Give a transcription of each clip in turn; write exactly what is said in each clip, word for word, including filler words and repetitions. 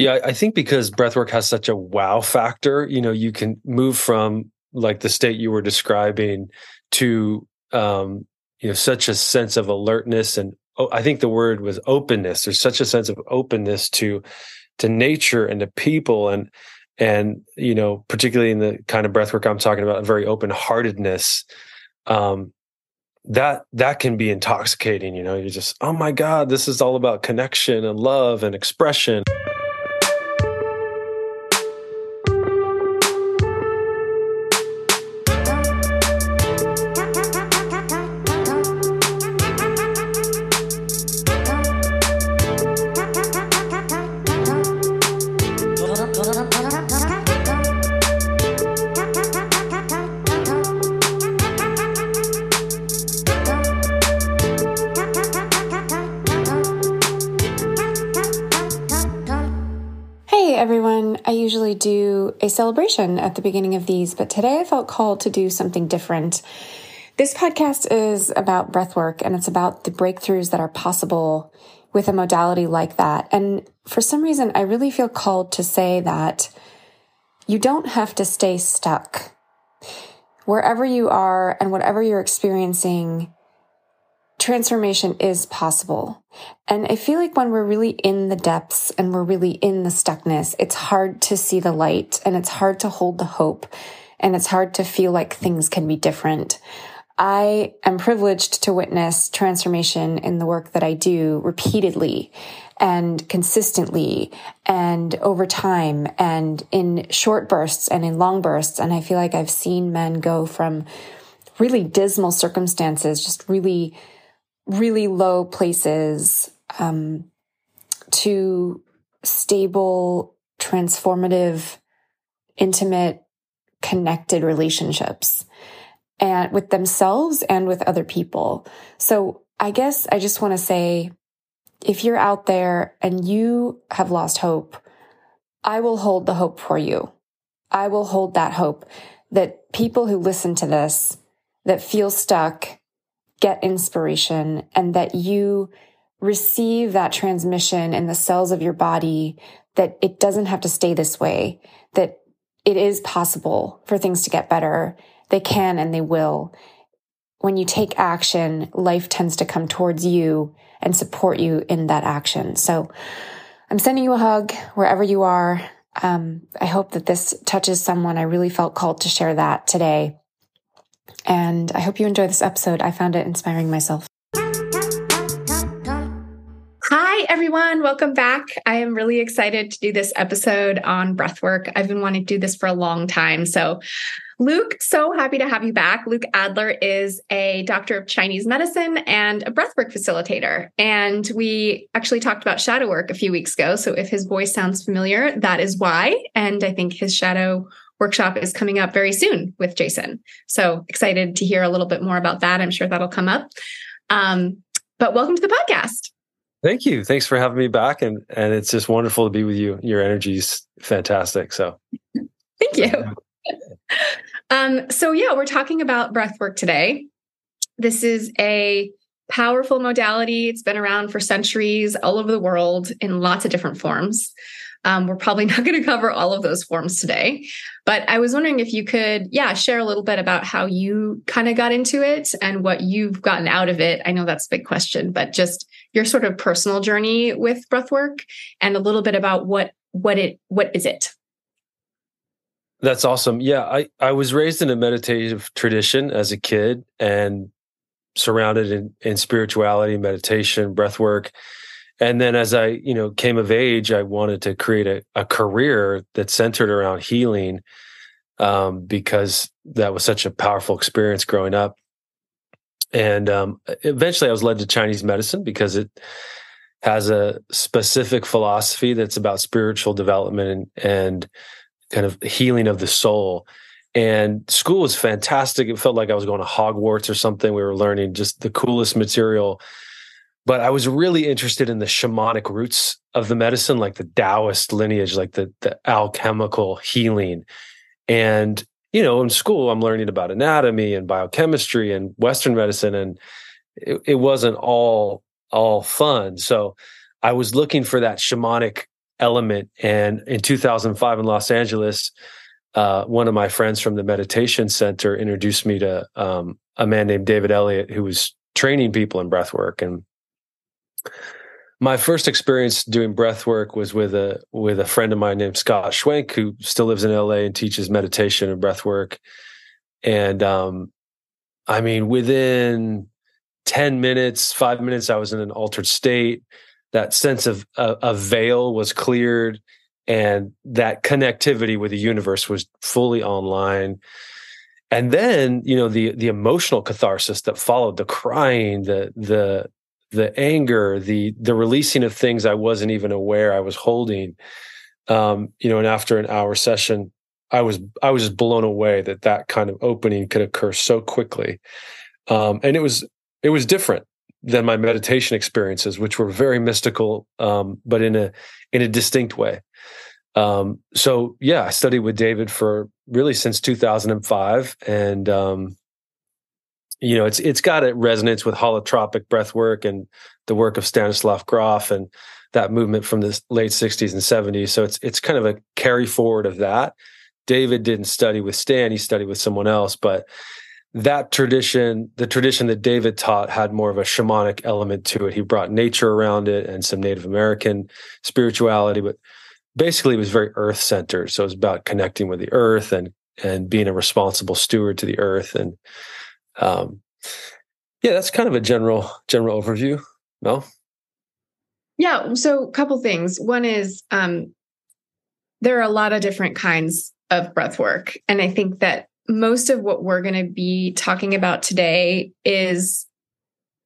Yeah, I think because breathwork has such a wow factor, you know, you can move from like the state you were describing to, um, you know, such a sense of alertness. And oh, I think the word was openness. There's such a sense of openness to, to nature and to people. And, and, you know, particularly in the kind of breathwork I'm talking about, a very open heartedness, um, that, that can be intoxicating. You know, you're just, oh my God, this is all about connection and love and expression. Do a celebration at the beginning of these, but today I felt called to do something different. This podcast is about breathwork, and it's about the breakthroughs that are possible with a modality like that. And for some reason, I really feel called to say that you don't have to stay stuck. Wherever you are and whatever you're experiencing, transformation is possible. And I feel like when we're really in the depths and we're really in the stuckness, it's hard to see the light and it's hard to hold the hope and it's hard to feel like things can be different. I am privileged to witness transformation in the work that I do repeatedly and consistently and over time and in short bursts and in long bursts. And I feel like I've seen men go from really dismal circumstances, just really really low places, um, to stable, transformative, intimate, connected relationships, and with themselves and with other people. So I guess I just want to say, if you're out there and you have lost hope, I will hold the hope for you. I will hold that hope that people who listen to this, that feel stuck, get inspiration, and that you receive that transmission in the cells of your body, that it doesn't have to stay this way, that it is possible for things to get better. They can and they will. When you take action, life tends to come towards you and support you in that action. So I'm sending you a hug wherever you are. Um, I hope that this touches someone. I really felt called to share that today. And I hope you enjoy this episode. I found it inspiring myself. Hi, everyone. Welcome back. I am really excited to do this episode on breathwork. I've been wanting to do this for a long time. So, Luke, so happy to have you back. Luke Adler is a doctor of Chinese medicine and a breathwork facilitator. And we actually talked about shadow work a few weeks ago. So if his voice sounds familiar, that is why. And I think his shadow workshop is coming up very soon with Jason. So excited to hear a little bit more about that. I'm sure that'll come up. Um, but welcome to the podcast. Thank you. Thanks for having me back. And, and it's just wonderful to be with you. Your energy is fantastic. So thank you. um, so yeah, we're talking about breathwork today. This is a powerful modality. It's been around for centuries all over the world in lots of different forms. Um, we're probably not going to cover all of those forms today, but I was wondering if you could, yeah, share a little bit about how you kind of got into it and what you've gotten out of it. I know that's a big question, but just your sort of personal journey with breathwork and a little bit about what, what it, what is it? That's awesome. Yeah. I, I was raised in a meditative tradition as a kid and surrounded in, in spirituality, meditation, breathwork. And then as I, you know, came of age, I wanted to create a, a career that centered around healing, um, because that was such a powerful experience growing up. And um, eventually I was led to Chinese medicine because it has a specific philosophy that's about spiritual development and, and kind of healing of the soul. And school was fantastic. It felt like I was going to Hogwarts or something. We were learning just the coolest material. But I was really interested in the shamanic roots of the medicine, like the Taoist lineage, like the, the alchemical healing. And, you know, in school, I'm learning about anatomy and biochemistry and Western medicine, and it, it wasn't all, all fun. So I was looking for that shamanic element. And in two thousand five in Los Angeles, uh, one of my friends from the meditation center introduced me to um, a man named David Elliott, who was training people in breathwork. And my first experience doing breathwork was with a with a friend of mine named Scott Schwenk, who still lives in L A and teaches meditation and breathwork. And um, I mean, within ten minutes, five minutes, I was in an altered state. That sense of uh, a veil was cleared, and that connectivity with the universe was fully online. And then, you know, the the emotional catharsis that followed, the crying, the the the anger, the the releasing of things I wasn't even aware I was holding. Um, you know, and after an hour session, I was I was just blown away that that kind of opening could occur so quickly. Um, and it was it was different than my meditation experiences, which were very mystical, um, but in a in a distinct way. Um, so yeah, I studied with David for really since two thousand five, and um, you know, it's it's got a resonance with holotropic breathwork and the work of Stanislav Grof and that movement from the late sixties and seventies. So it's it's kind of a carry forward of that. David didn't study with Stan; he studied with someone else, but that tradition, the tradition that David taught, had more of a shamanic element to it. He brought nature around it and some Native American spirituality, but basically it was very earth-centered. So it was about connecting with the earth and and being a responsible steward to the earth. And um, yeah, that's kind of a general general overview, Mel. Yeah, so a couple things. One is um, there are a lot of different kinds of breath work. And I think that most of what we're going to be talking about today is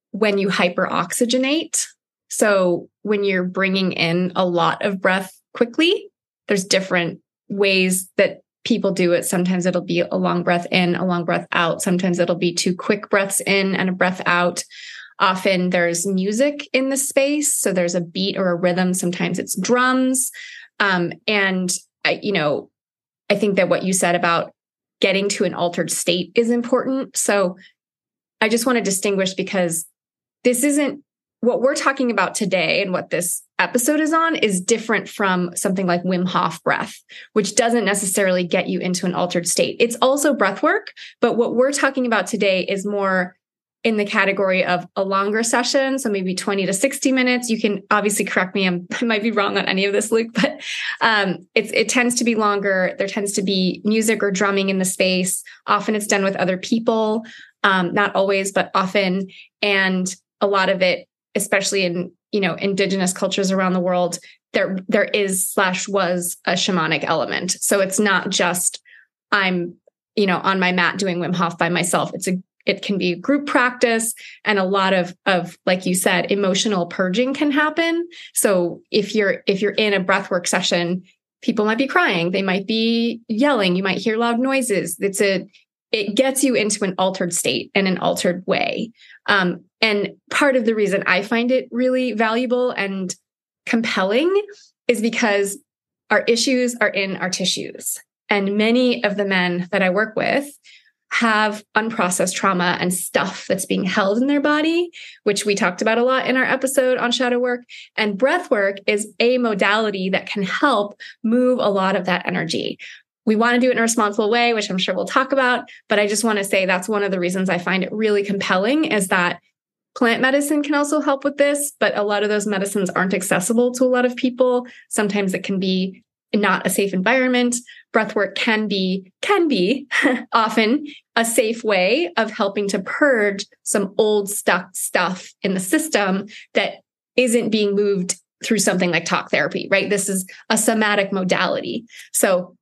when you hyperoxygenate. So when you're bringing in a lot of breath quickly, there's different ways that people do it. Sometimes it'll be a long breath in, a long breath out. Sometimes it'll be two quick breaths in and a breath out. Often there's music in the space. So there's a beat or a rhythm. Sometimes it's drums. Um, and, I, you know, I think that what you said about getting to an altered state is important. So I just want to distinguish, because this isn't what we're talking about today, and what this episode is on is different from something like Wim Hof breath, which doesn't necessarily get you into an altered state. It's also breath work, but what we're talking about today is more in the category of a longer session. So maybe twenty to sixty minutes. You can obviously correct me. I'm, I might be wrong on any of this, Luke, but um, it's, it tends to be longer. There tends to be music or drumming in the space. Often it's done with other people. Um, not always, but often. And a lot of it, especially in, you know, indigenous cultures around the world, there, there is slash was a shamanic element. So it's not just I'm, you know, on my mat doing Wim Hof by myself. It's a, It can be group practice, and a lot of, of, like you said, emotional purging can happen. So if you're, if you're in a breathwork session, people might be crying. They might be yelling. You might hear loud noises. It's a, it gets you into an altered state in an altered way. Um, and part of the reason I find it really valuable and compelling is because our issues are in our tissues. And many of the men that I work with have unprocessed trauma and stuff that's being held in their body, which we talked about a lot in our episode on shadow work. And breath work is a modality that can help move a lot of that energy. We want to do it in a responsible way, which I'm sure we'll talk about, but I just want to say that's one of the reasons I find it really compelling, is that plant medicine can also help with this, but a lot of those medicines aren't accessible to a lot of people. Sometimes it can be not a safe environment. Breathwork can be, can be often a safe way of helping to purge some old stuck stuff in the system that isn't being moved through something like talk therapy, right? This is a somatic modality. So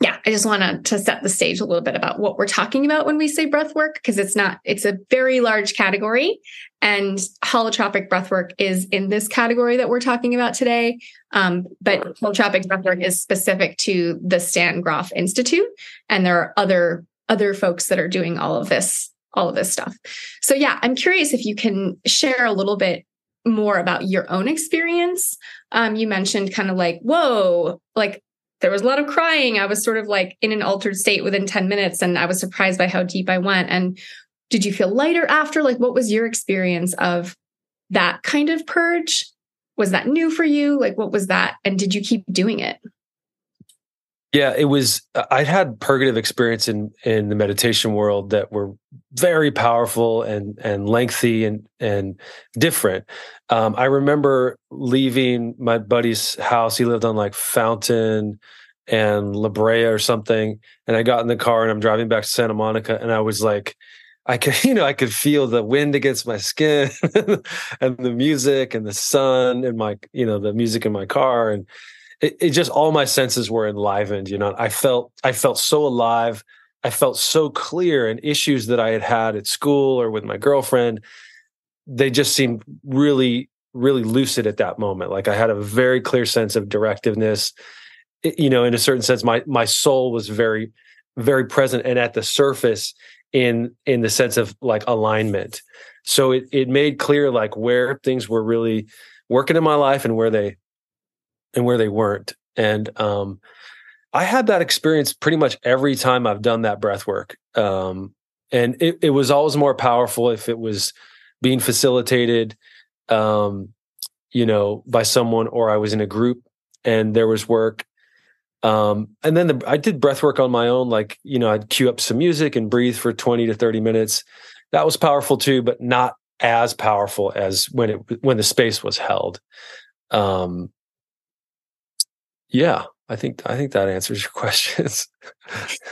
yeah, I just want to set the stage a little bit about what we're talking about when we say breathwork, because it's not, it's a very large category, and holotropic breathwork is in this category that we're talking about today. Um, but holotropic breathwork is specific to the Stan Grof Institute, and there are other, other folks that are doing all of this, all of this stuff. So yeah, I'm curious if you can share a little bit more about your own experience. Um, you mentioned kind of like, whoa, like, there was a lot of crying. I was sort of like in an altered state within ten minutes, and I was surprised by how deep I went. And did you feel lighter after? Like, what was your experience of that kind of purge? was that new for you? Like, what was that? And did you keep doing it? Yeah, it was, I'd had purgative experience in, in the meditation world that were very powerful and, and lengthy and, and different. Um, I remember leaving my buddy's house. He lived on like Fountain and La Brea or something. And I got in the car and I'm driving back to Santa Monica, and I was like, I could, you know, I could feel the wind against my skin and the music and the sun and my, you know, the music in my car. And it, it just, all my senses were enlivened, you know. I felt, I felt so alive. I felt so clear, and issues that I had had at school or with my girlfriend, they just seemed really, really lucid at that moment. Like, I had a very clear sense of directiveness, it, you know, in a certain sense, my, my soul was very, very present and at the surface in, in the sense of like alignment. So it, it made clear like where things were really working in my life and where they, and where they weren't. And um, I had that experience pretty much every time I've done that breath work. Um, and it, it was always more powerful if it was being facilitated, um, you know, by someone, or I was in a group and there was work. Um, and then the, I did breath work on my own. Like, you know, I'd cue up some music and breathe for twenty to thirty minutes. That was powerful too, but not as powerful as when it, when the space was held. Um, Yeah, I think I think that answers your questions.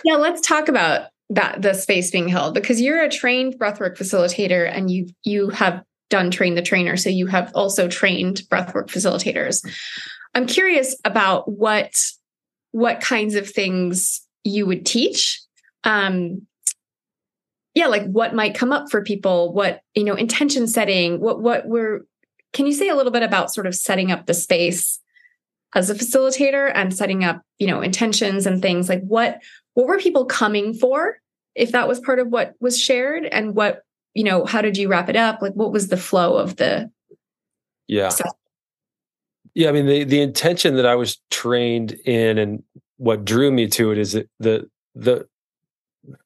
Yeah, let's talk about that, the space being held, because you're a trained breathwork facilitator and you you have done Train the Trainer, so you have also trained breathwork facilitators. I'm curious about what what kinds of things you would teach. Um, yeah, like what might come up for people, what, you know, intention setting, what what were can you say a little bit about sort of setting up the space as a facilitator and setting up, you know, intentions and things like what, what were people coming for? If that was part of what was shared, and what, you know, how did you wrap it up? Like, what was the flow of the? Yeah. Session? Yeah. I mean, the, the intention that I was trained in and what drew me to it is that the, the,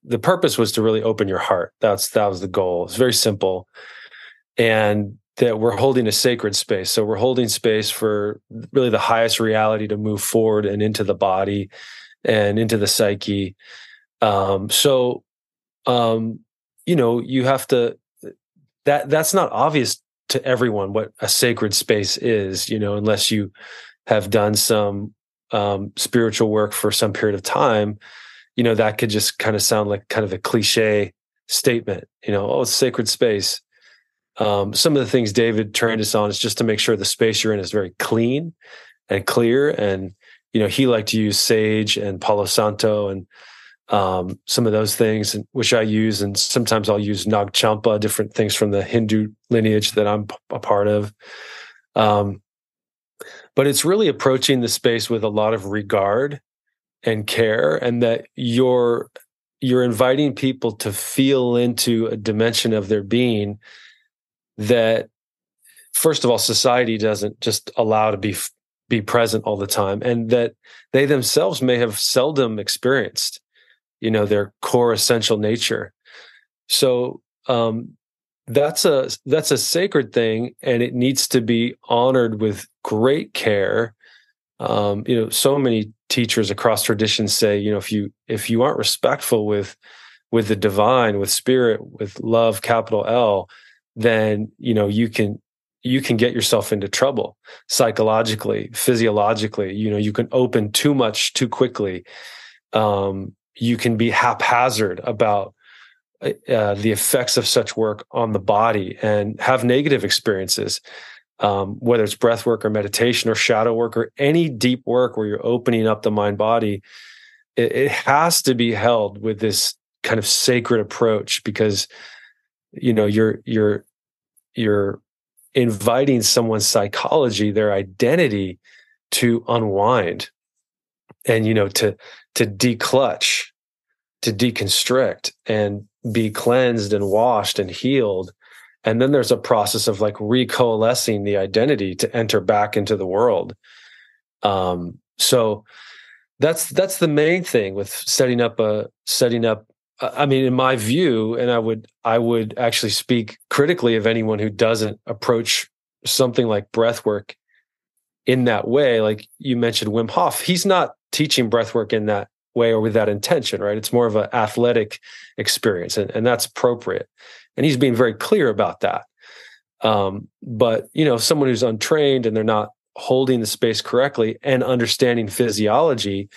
the purpose was to really open your heart. That's, that was the goal. It's very simple. And that we're holding a sacred space. So we're holding space for really the highest reality to move forward and into the body and into the psyche. Um, so, um, you know, you have to, that that's not obvious to everyone what a sacred space is, you know, unless you have done some um, spiritual work for some period of time. You know, that could just kind of sound like kind of a cliche statement, you know, oh, it's sacred space. Um, some of the things David trained us on is just to make sure the space you're in is very clean and clear. And, you know, he liked to use sage and Palo Santo and um, some of those things, which I use. And sometimes I'll use Nag Champa, different things from the Hindu lineage that I'm a part of. Um, but it's really approaching the space with a lot of regard and care, and that you're, you're inviting people to feel into a dimension of their being that, first of all, society doesn't just allow to be be present all the time, and that they themselves may have seldom experienced, you know, their core essential nature. So um, that's a that's a sacred thing, and it needs to be honored with great care. Um, you know, so many teachers across traditions say, you know, if you if you aren't respectful with with the divine, with spirit, with love, capital L, then, you know, you can, you can get yourself into trouble psychologically, physiologically. You know, you can open too much too quickly. Um, you can be haphazard about uh, the effects of such work on the body and have negative experiences, um, whether it's breath work or meditation or shadow work or any deep work where you're opening up the mind body. It, it has to be held with this kind of sacred approach, because you know, you're, you're, you're inviting someone's psychology, their identity to unwind and, you know, to, to declutch, to deconstrict and be cleansed and washed and healed. And then there's a process of like recoalescing the identity to enter back into the world. Um, so that's, that's the main thing with setting up a, setting up, I mean, in my view, and I would, I would actually speak critically of anyone who doesn't approach something like breathwork in that way. Like you mentioned Wim Hof, he's not teaching breathwork in that way or with that intention, right? It's more of an athletic experience, and, and that's appropriate. And he's being very clear about that. Um, but, you know, someone who's untrained and they're not holding the space correctly and understanding physiology,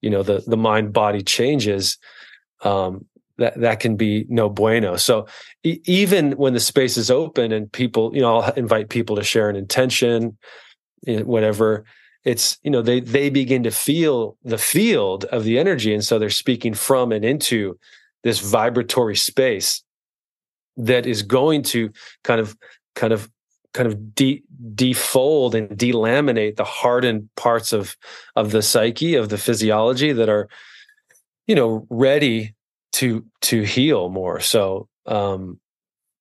you know, the, the mind body changes, um, that, that can be no bueno. So e- even when the space is open and people, you know, I'll invite people to share an intention, whatever, it's, you know, they, they begin to feel the field of the energy. And so they're speaking from and into this vibratory space that is going to kind of, kind of, kind of de- defold and delaminate the hardened parts of, of the psyche, of the physiology that are, you know, ready to, to heal more. So, um,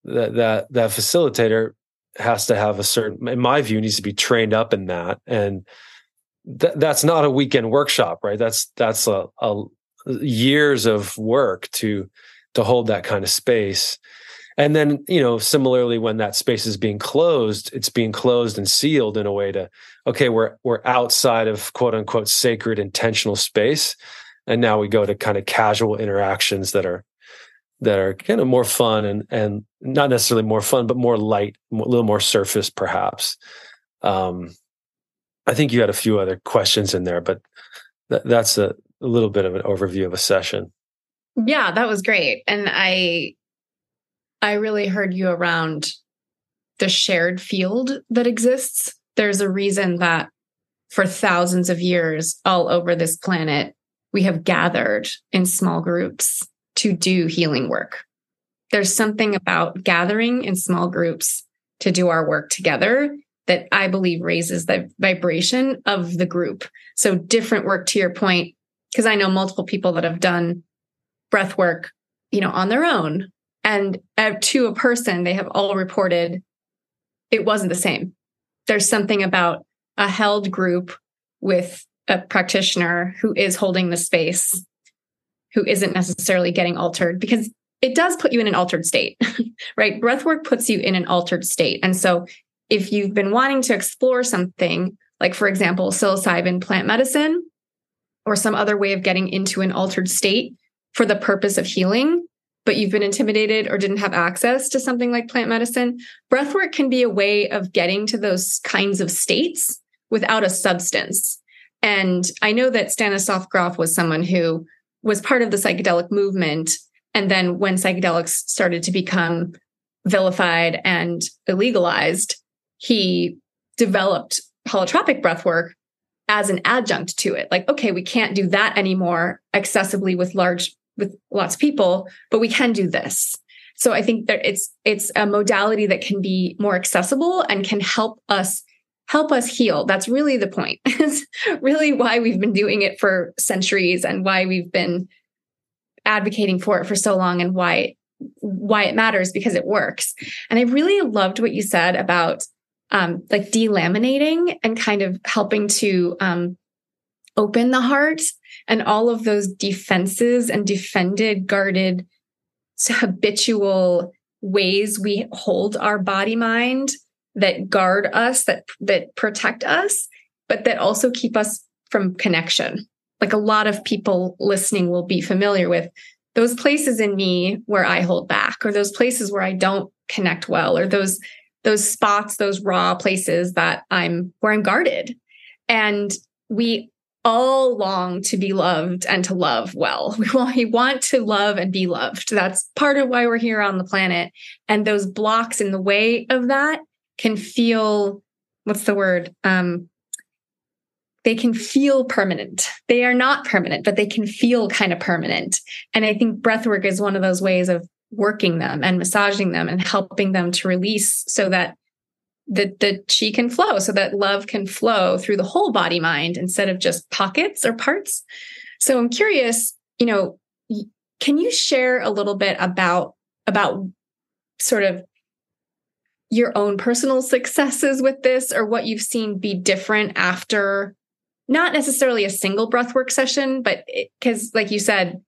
that, that, that facilitator has to have a certain, in my view, needs to be trained up in that. And th- that's not a weekend workshop, right? That's, that's a, a years of work to, to hold that kind of space. And then, you know, similarly, when that space is being closed, it's being closed and sealed in a way to, okay, we're we're outside of quote unquote sacred intentional space, and now we go to kind of casual interactions that are that are kind of more fun and and not necessarily more fun, but more light, a little more surface, perhaps. Um, I think you had a few other questions in there, but th- that's a, a little bit of an overview of a session. Yeah, that was great, and I. I really heard you around the shared field that exists. There's a reason that for thousands of years all over this planet, we have gathered in small groups to do healing work. There's something about gathering in small groups to do our work together that I believe raises the vibration of the group. So different work, to your point, because I know multiple people that have done breath work, you know, on their own. And to a person, they have all reported it wasn't the same. There's something about a held group with a practitioner who is holding the space, who isn't necessarily getting altered, because it does put you in an altered state, right? Breathwork puts you in an altered state. And so if you've been wanting to explore something, like, for example, psilocybin plant medicine or some other way of getting into an altered state for the purpose of healing, but you've been intimidated or didn't have access to something like plant medicine, breathwork can be a way of getting to those kinds of states without a substance. And I know that Stanislav Grof was someone who was part of the psychedelic movement. And then when psychedelics started to become vilified and illegalized, he developed holotropic breathwork as an adjunct to it. Like, okay, we can't do that anymore accessibly with large with lots of people, but we can do this. So I think that it's it's a modality that can be more accessible and can help us help us heal. That's really the point. It's really why we've been doing it for centuries and why we've been advocating for it for so long and why why it matters, because it works. And I really loved what you said about um, like delaminating and kind of helping to um, open the heart. And all of those defenses and defended, guarded, habitual ways we hold our body mind that guard us, that that protect us, but that also keep us from connection. Like a lot of people listening will be familiar with those places in me where I hold back, or those places where I don't connect well, or those those spots, those raw places that I'm where I'm guarded. And we all long to be loved and to love well. We want, we want to love and be loved. That's part of why we're here on the planet. And those blocks in the way of that can feel, what's the word? Um, they can feel permanent. They are not permanent, but they can feel kind of permanent. And I think breathwork is one of those ways of working them and massaging them and helping them to release so that that the chi can flow, so that love can flow through the whole body mind instead of just pockets or parts. So I'm curious, you know, can you share a little bit about, about sort of your own personal successes with this, or what you've seen be different after not necessarily a single breathwork session, but it, 'cause like you said,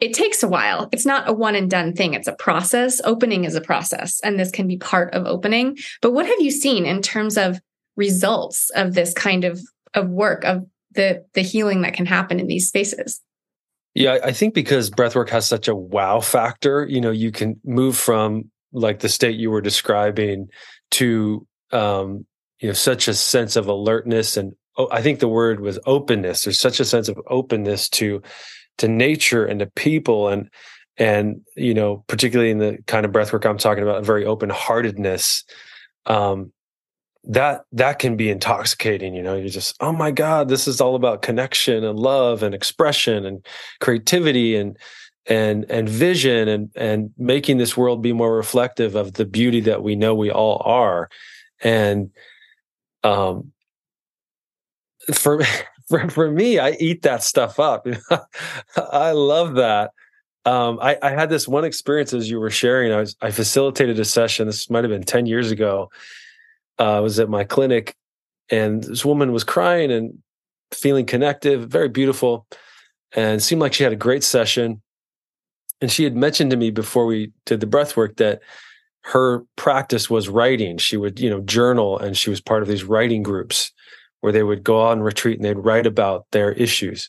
it takes a while. It's not a one and done thing. It's a process. Opening is a process, and this can be part of opening. But what have you seen in terms of results of this kind of, of work, of the the healing that can happen in these spaces? Yeah, I think because breathwork has such a wow factor, you know, you can move from like the state you were describing to, um, you know, such a sense of alertness. And oh, I think the word was openness. There's such a sense of openness to, to nature and to people. And, and, you know, particularly in the kind of breathwork I'm talking about, a very open heartedness, um, that, that can be intoxicating. You know, you're just, oh my God, this is all about connection and love and expression and creativity and, and, and vision and, and making this world be more reflective of the beauty that we know we all are. And, um, for, for, for me, I eat that stuff up. I love that. Um, I, I had this one experience as you were sharing. I was, I facilitated a session. This might've been ten years ago. Uh, I was at my clinic and this woman was crying and feeling connected, very beautiful, and seemed like she had a great session. And she had mentioned to me before we did the breathwork that her practice was writing. She would, you know, journal, and she was part of these writing groups where they would go out and retreat and they'd write about their issues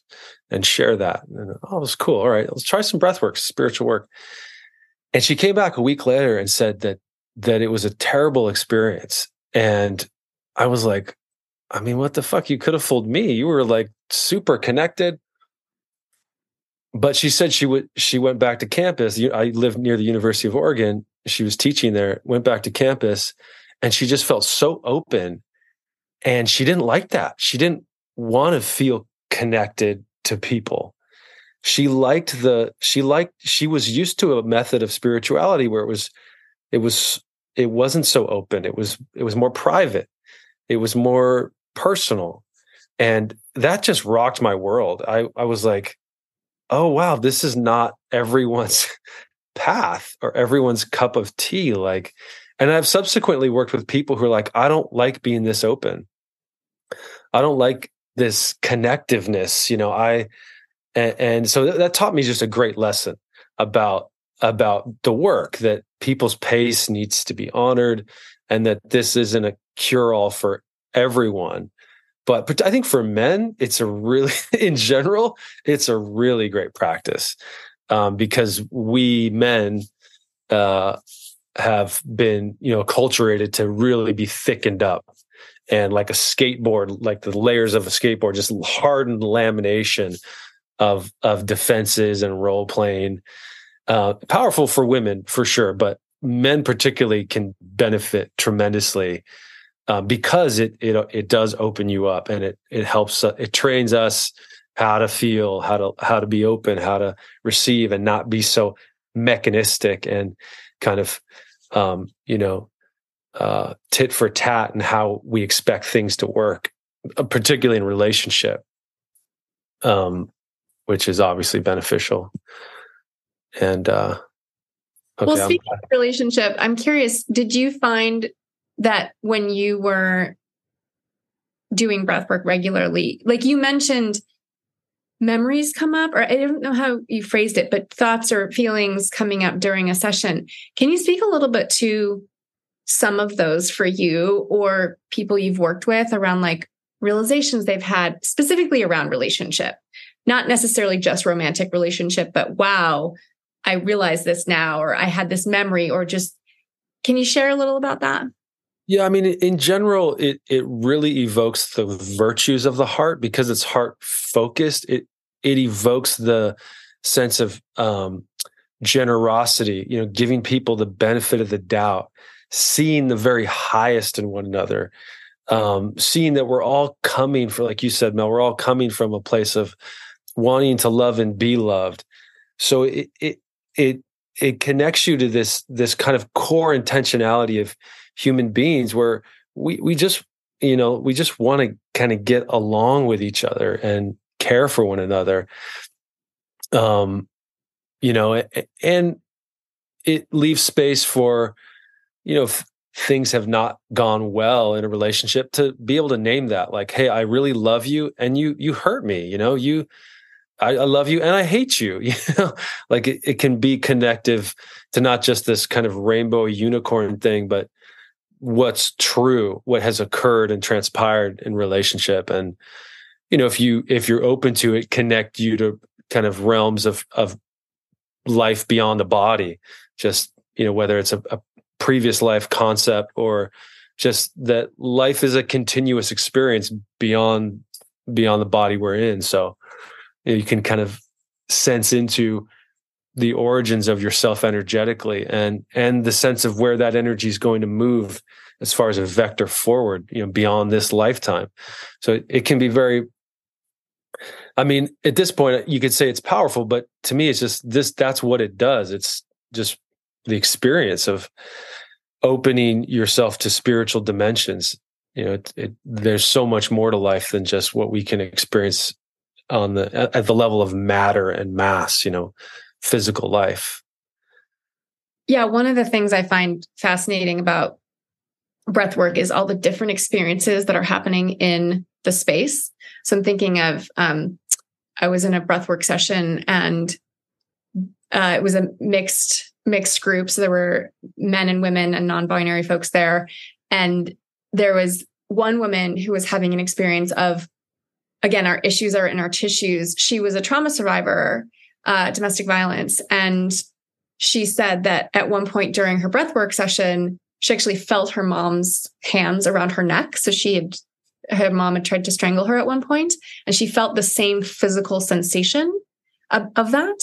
and share that. And oh, that's cool. All right, let's try some breathwork, spiritual work. And she came back a week later and said that that it was a terrible experience. And I was like, I mean, what the fuck? You could have fooled me. You were like super connected. But she said she would, she went back to campus. I lived near the University of Oregon. She was teaching there, went back to campus, and she just felt so open. And she didn't like that. She didn't want to feel connected to people. She liked the, she liked, she was used to a method of spirituality where it was, it was, it wasn't so open. It was, it was more private. It was more personal. And that just rocked my world. I, I was like, oh, wow, this is not everyone's path or everyone's cup of tea. Like, and I've subsequently worked with people who are like, I don't like being this open. I don't like this connectiveness, you know, I, and, and so th- that taught me just a great lesson about, about the work, that people's pace needs to be honored and that this isn't a cure-all for everyone. But, but I think for men, it's a really, in general, it's a really great practice um, because we men uh, have been, you know, acculturated to really be thickened up and like a skateboard, like the layers of a skateboard, just hardened lamination of of defenses and role playing. Uh, powerful for women, for sure, but men particularly can benefit tremendously. Um, because it it it does open you up, and it it helps uh, it trains us how to feel, how to how to be open, how to receive, and not be so mechanistic and kind of um, you know uh, tit for tat and how we expect things to work, particularly in relationship, um, which is obviously beneficial. And uh, okay, well, speaking I'm, of relationship, I'm curious. Did you find that when you were doing breathwork regularly, like you mentioned, memories come up, or I don't know how you phrased it, but thoughts or feelings coming up during a session. Can you speak a little bit to some of those for you or people you've worked with around like realizations they've had specifically around relationship, not necessarily just romantic relationship, but wow, I realize this now, or I had this memory, or just, can you share a little about that? Yeah, I mean, in general, it it really evokes the virtues of the heart because it's heart focused. It it evokes the sense of um, generosity, you know, giving people the benefit of the doubt, seeing the very highest in one another, um, seeing that we're all coming for, like you said, Mel, we're all coming from a place of wanting to love and be loved. So it it it it connects you to this this kind of core intentionality of human beings, where we we just, you know, we just want to kind of get along with each other and care for one another. Um, you know, and it leaves space for, you know, if things have not gone well in a relationship, to be able to name that, like, hey, I really love you, and you you hurt me, you know, you I, I love you and I hate you, you know, like it, it can be connective to not just this kind of rainbow unicorn thing, but what's true, what has occurred and transpired in relationship. And, you know, if you, if you're open to it, connect you to kind of realms of, of life beyond the body, just, you know, whether it's a, a previous life concept or just that life is a continuous experience beyond, beyond the body we're in. So you know, you can kind of sense into the origins of yourself energetically and, and the sense of where that energy is going to move as far as a vector forward, you know, beyond this lifetime. So it, it can be very, I mean, at this point you could say it's powerful, but to me, it's just this, that's what it does. It's just the experience of opening yourself to spiritual dimensions. You know, it, it, there's so much more to life than just what we can experience on the, at the level of matter and mass, you know, physical life. Yeah. One of the things I find fascinating about breathwork is all the different experiences that are happening in the space. So I'm thinking of, um, I was in a breathwork session and uh, it was a mixed, mixed group. So there were men and women and non-binary folks there. And there was one woman who was having an experience of, again, our issues are in our tissues. She was a trauma survivor, uh, domestic violence. And she said that at one point during her breathwork session, she actually felt her mom's hands around her neck. So she had, her mom had tried to strangle her at one point, and she felt the same physical sensation of, of that.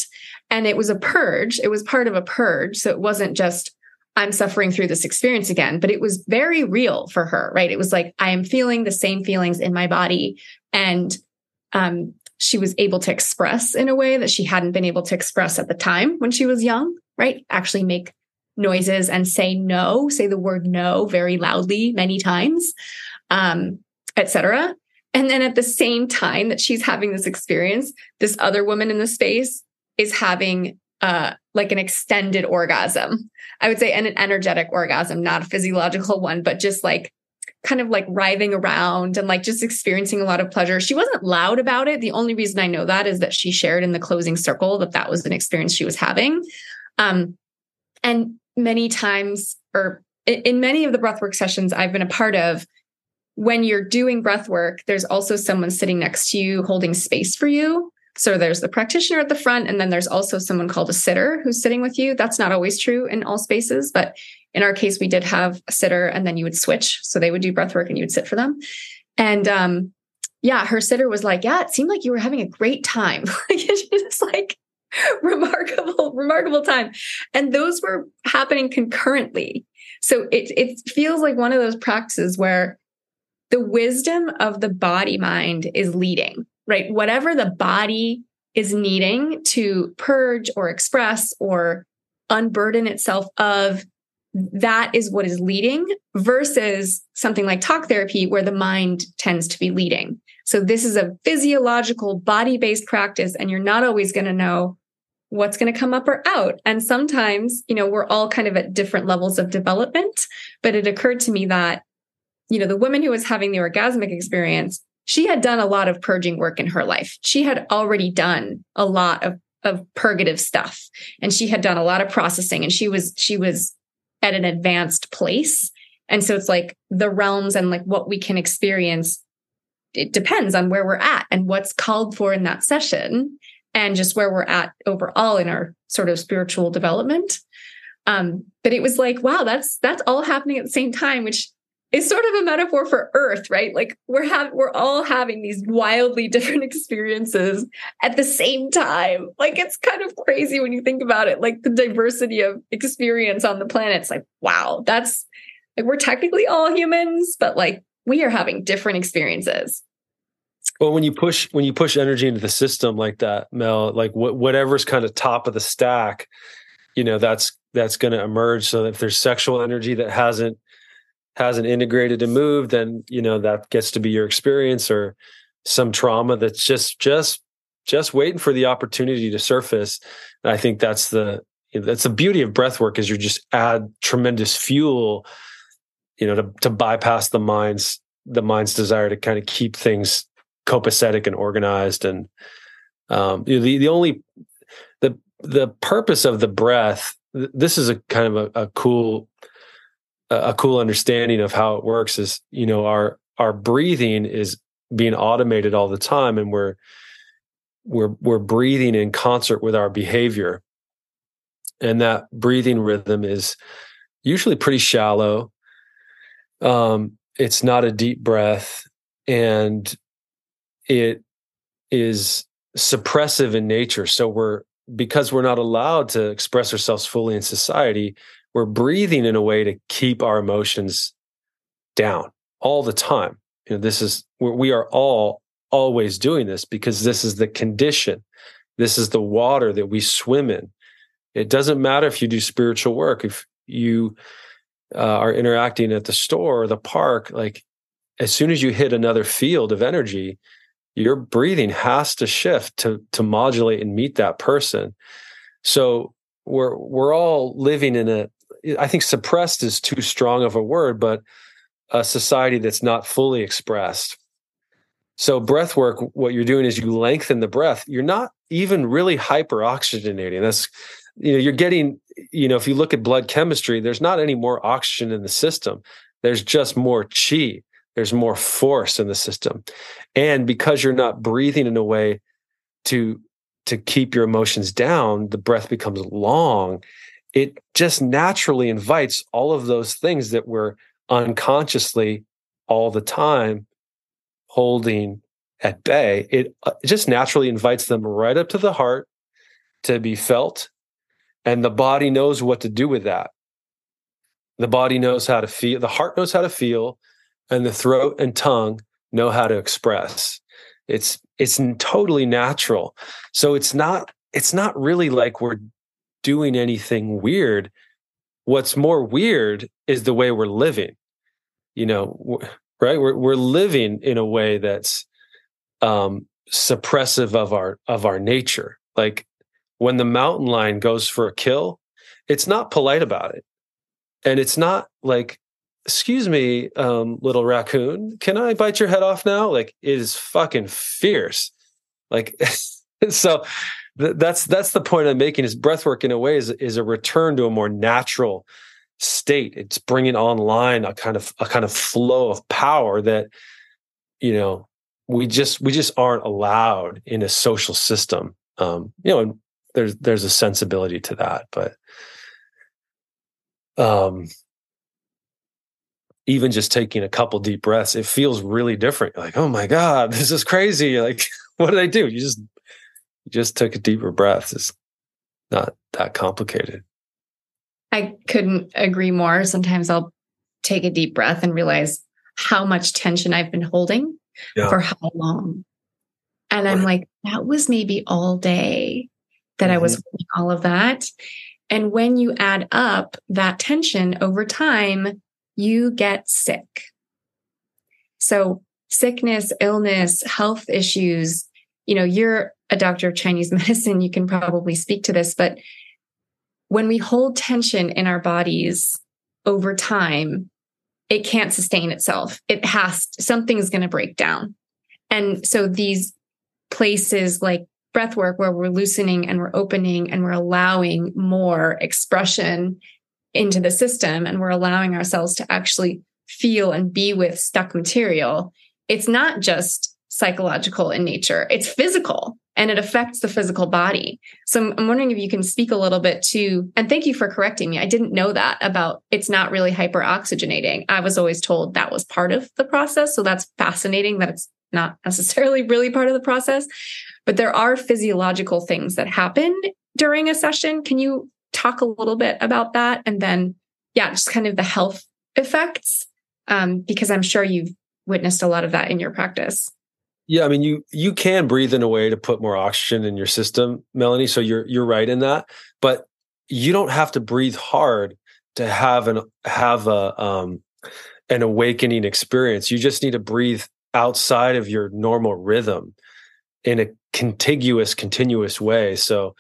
And it was a purge. It was part of a purge. So it wasn't just, I'm suffering through this experience again, but it was very real for her, right? It was like, I am feeling the same feelings in my body. And um, she was able to express in a way that she hadn't been able to express at the time when she was young, right? Actually make noises and say no, say the word no very loudly many times, um, et cetera. And then at the same time that she's having this experience, this other woman in the space is having uh, like an extended orgasm, I would say, and an energetic orgasm, not a physiological one, but just like kind of like writhing around and like just experiencing a lot of pleasure. She wasn't loud about it. The only reason I know that is that she shared in the closing circle that that was an experience she was having. Um, and many times, or in many of the breathwork sessions I've been a part of, when you're doing breathwork, there's also someone sitting next to you holding space for you. So there's the practitioner at the front, and then there's also someone called a sitter who's sitting with you. That's not always true in all spaces, but in our case, we did have a sitter, and then you would switch. So they would do breathwork and you would sit for them. And um, yeah, her sitter was like, yeah, it seemed like you were having a great time. It was like remarkable, remarkable time. And those were happening concurrently. So it it feels like one of those practices where the wisdom of the body mind is leading, right? Whatever the body is needing to purge or express or unburden itself of, that is what is leading, versus something like talk therapy where the mind tends to be leading. So this is a physiological body-based practice, and you're not always going to know what's going to come up or out. And sometimes, you know, we're all kind of at different levels of development, but it occurred to me that, you know, the woman who was having the orgasmic experience, she had done a lot of purging work in her life. She had already done a lot of, of purgative stuff, and she had done a lot of processing, and she was, she was at an advanced place. And so it's like the realms and like what we can experience, it depends on where we're at and what's called for in that session and just where we're at overall in our sort of spiritual development. Um, but it was like, wow, that's, that's all happening at the same time, which is sort of a metaphor for Earth, right? Like we're having, we're all having these wildly different experiences at the same time. Like it's kind of crazy when you think about it, like the diversity of experience on the planet. It's like, wow, that's like, we're technically all humans, but like we are having different experiences. Well, when you push, when you push energy into the system like that, Mel, like wh- whatever's kind of top of the stack, you know, that's, that's going to emerge. So if there's sexual energy that hasn't, hasn't integrated and moved, then, you know, that gets to be your experience, or some trauma that's just, just, just waiting for the opportunity to surface. And I think that's the, that's the beauty of breathwork, is you just add tremendous fuel, you know, to, to bypass the mind's, the mind's desire to kind of keep things copacetic and organized. And, um, you know, the, the only, the, the purpose of the breath, this is a kind of a, a cool a cool understanding of how it works is, you know, our our breathing is being automated all the time, and we're we're we're breathing in concert with our behavior. And that breathing rhythm is usually pretty shallow. Um, it's not a deep breath, and it is suppressive in nature. So we're, because we're not allowed to express ourselves fully in society, we're breathing in a way to keep our emotions down all the time. You know, this is where we are all always doing this, because this is the condition. This is the water that we swim in. It doesn't matter if you do spiritual work, if you uh, are interacting at the store or the park, like as soon as you hit another field of energy, your breathing has to shift to, to modulate and meet that person. So we're, we're all living in a, I think suppressed is too strong of a word, but a society that's not fully expressed. So breath work, what you're doing is you lengthen the breath. You're not even really hyperoxygenating. That's, you know, you're getting, you know, if you look at blood chemistry, there's not any more oxygen in the system. There's just more chi. There's more force in the system. And because you're not breathing in a way to, to keep your emotions down, the breath becomes long. It just naturally invites all of those things that we're unconsciously all the time holding at bay. It just naturally invites them right up to the heart to be felt. And the body knows what to do with that. The body knows how to feel. The heart knows how to feel. And the throat and tongue know how to express. It's it's totally natural. So it's not it's not really like we're doing anything weird. What's more weird is the way we're living. You know, right? We're we're living in a way that's um, suppressive of our of our nature. Like when the mountain lion goes for a kill, it's not polite about it, and it's not like, excuse me, um, little raccoon, can I bite your head off now? Like, it is fucking fierce. Like, so th- that's, that's the point I'm making, is breathwork in a way is, is a return to a more natural state. It's bringing online a kind of, a kind of flow of power that, you know, we just, we just aren't allowed in a social system. Um, you know, and there's, there's a sensibility to that, but, um, even just taking a couple deep breaths, it feels really different. Like, oh my God, this is crazy. Like, what did I do? You just, you just took a deeper breath. It's not that complicated. I couldn't agree more. Sometimes I'll take a deep breath and realize how much tension I've been holding yeah. for how long. And I'm like, that was maybe all day that mm-hmm. I was holding all of that. And when you add up that tension over time, you get sick. So sickness, illness, health issues, you know, you're a doctor of Chinese medicine, you can probably speak to this, but when we hold tension in our bodies over time, it can't sustain itself. It has, something's going to break down. And so these places like breathwork, where we're loosening and we're opening and we're allowing more expression into the system, and we're allowing ourselves to actually feel and be with stuck material. It's not just psychological in nature, it's physical, and it affects the physical body. So I'm wondering if you can speak a little bit to, and thank you for correcting me. I didn't know that about, it's not really hyperoxygenating. I was always told that was part of the process. So that's fascinating that it's not necessarily really part of the process, but there are physiological things that happen during a session. Can you talk a little bit about that? And then, yeah, just kind of the health effects, um, because I'm sure you've witnessed a lot of that in your practice. Yeah. I mean, you, you can breathe in a way to put more oxygen in your system, Melanie. So you're, you're right in that, but you don't have to breathe hard to have an, have a, um, an awakening experience. You just need to breathe outside of your normal rhythm in a contiguous, continuous way. So,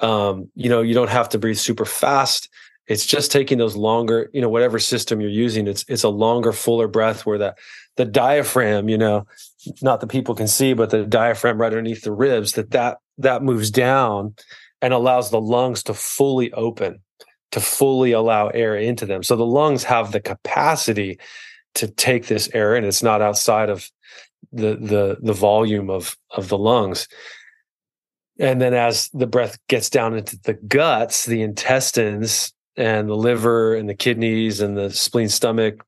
Um, you know, you don't have to breathe super fast. It's just taking those longer, you know, whatever system you're using, it's it's a longer, fuller breath where that the diaphragm, you know, not that people can see, but the diaphragm right underneath the ribs, that that that moves down and allows the lungs to fully open, to fully allow air into them. So the lungs have the capacity to take this air, and it's not outside of the the the volume of of the lungs. And then as the breath gets down into the guts, the intestines and the liver and the kidneys and the spleen, stomach,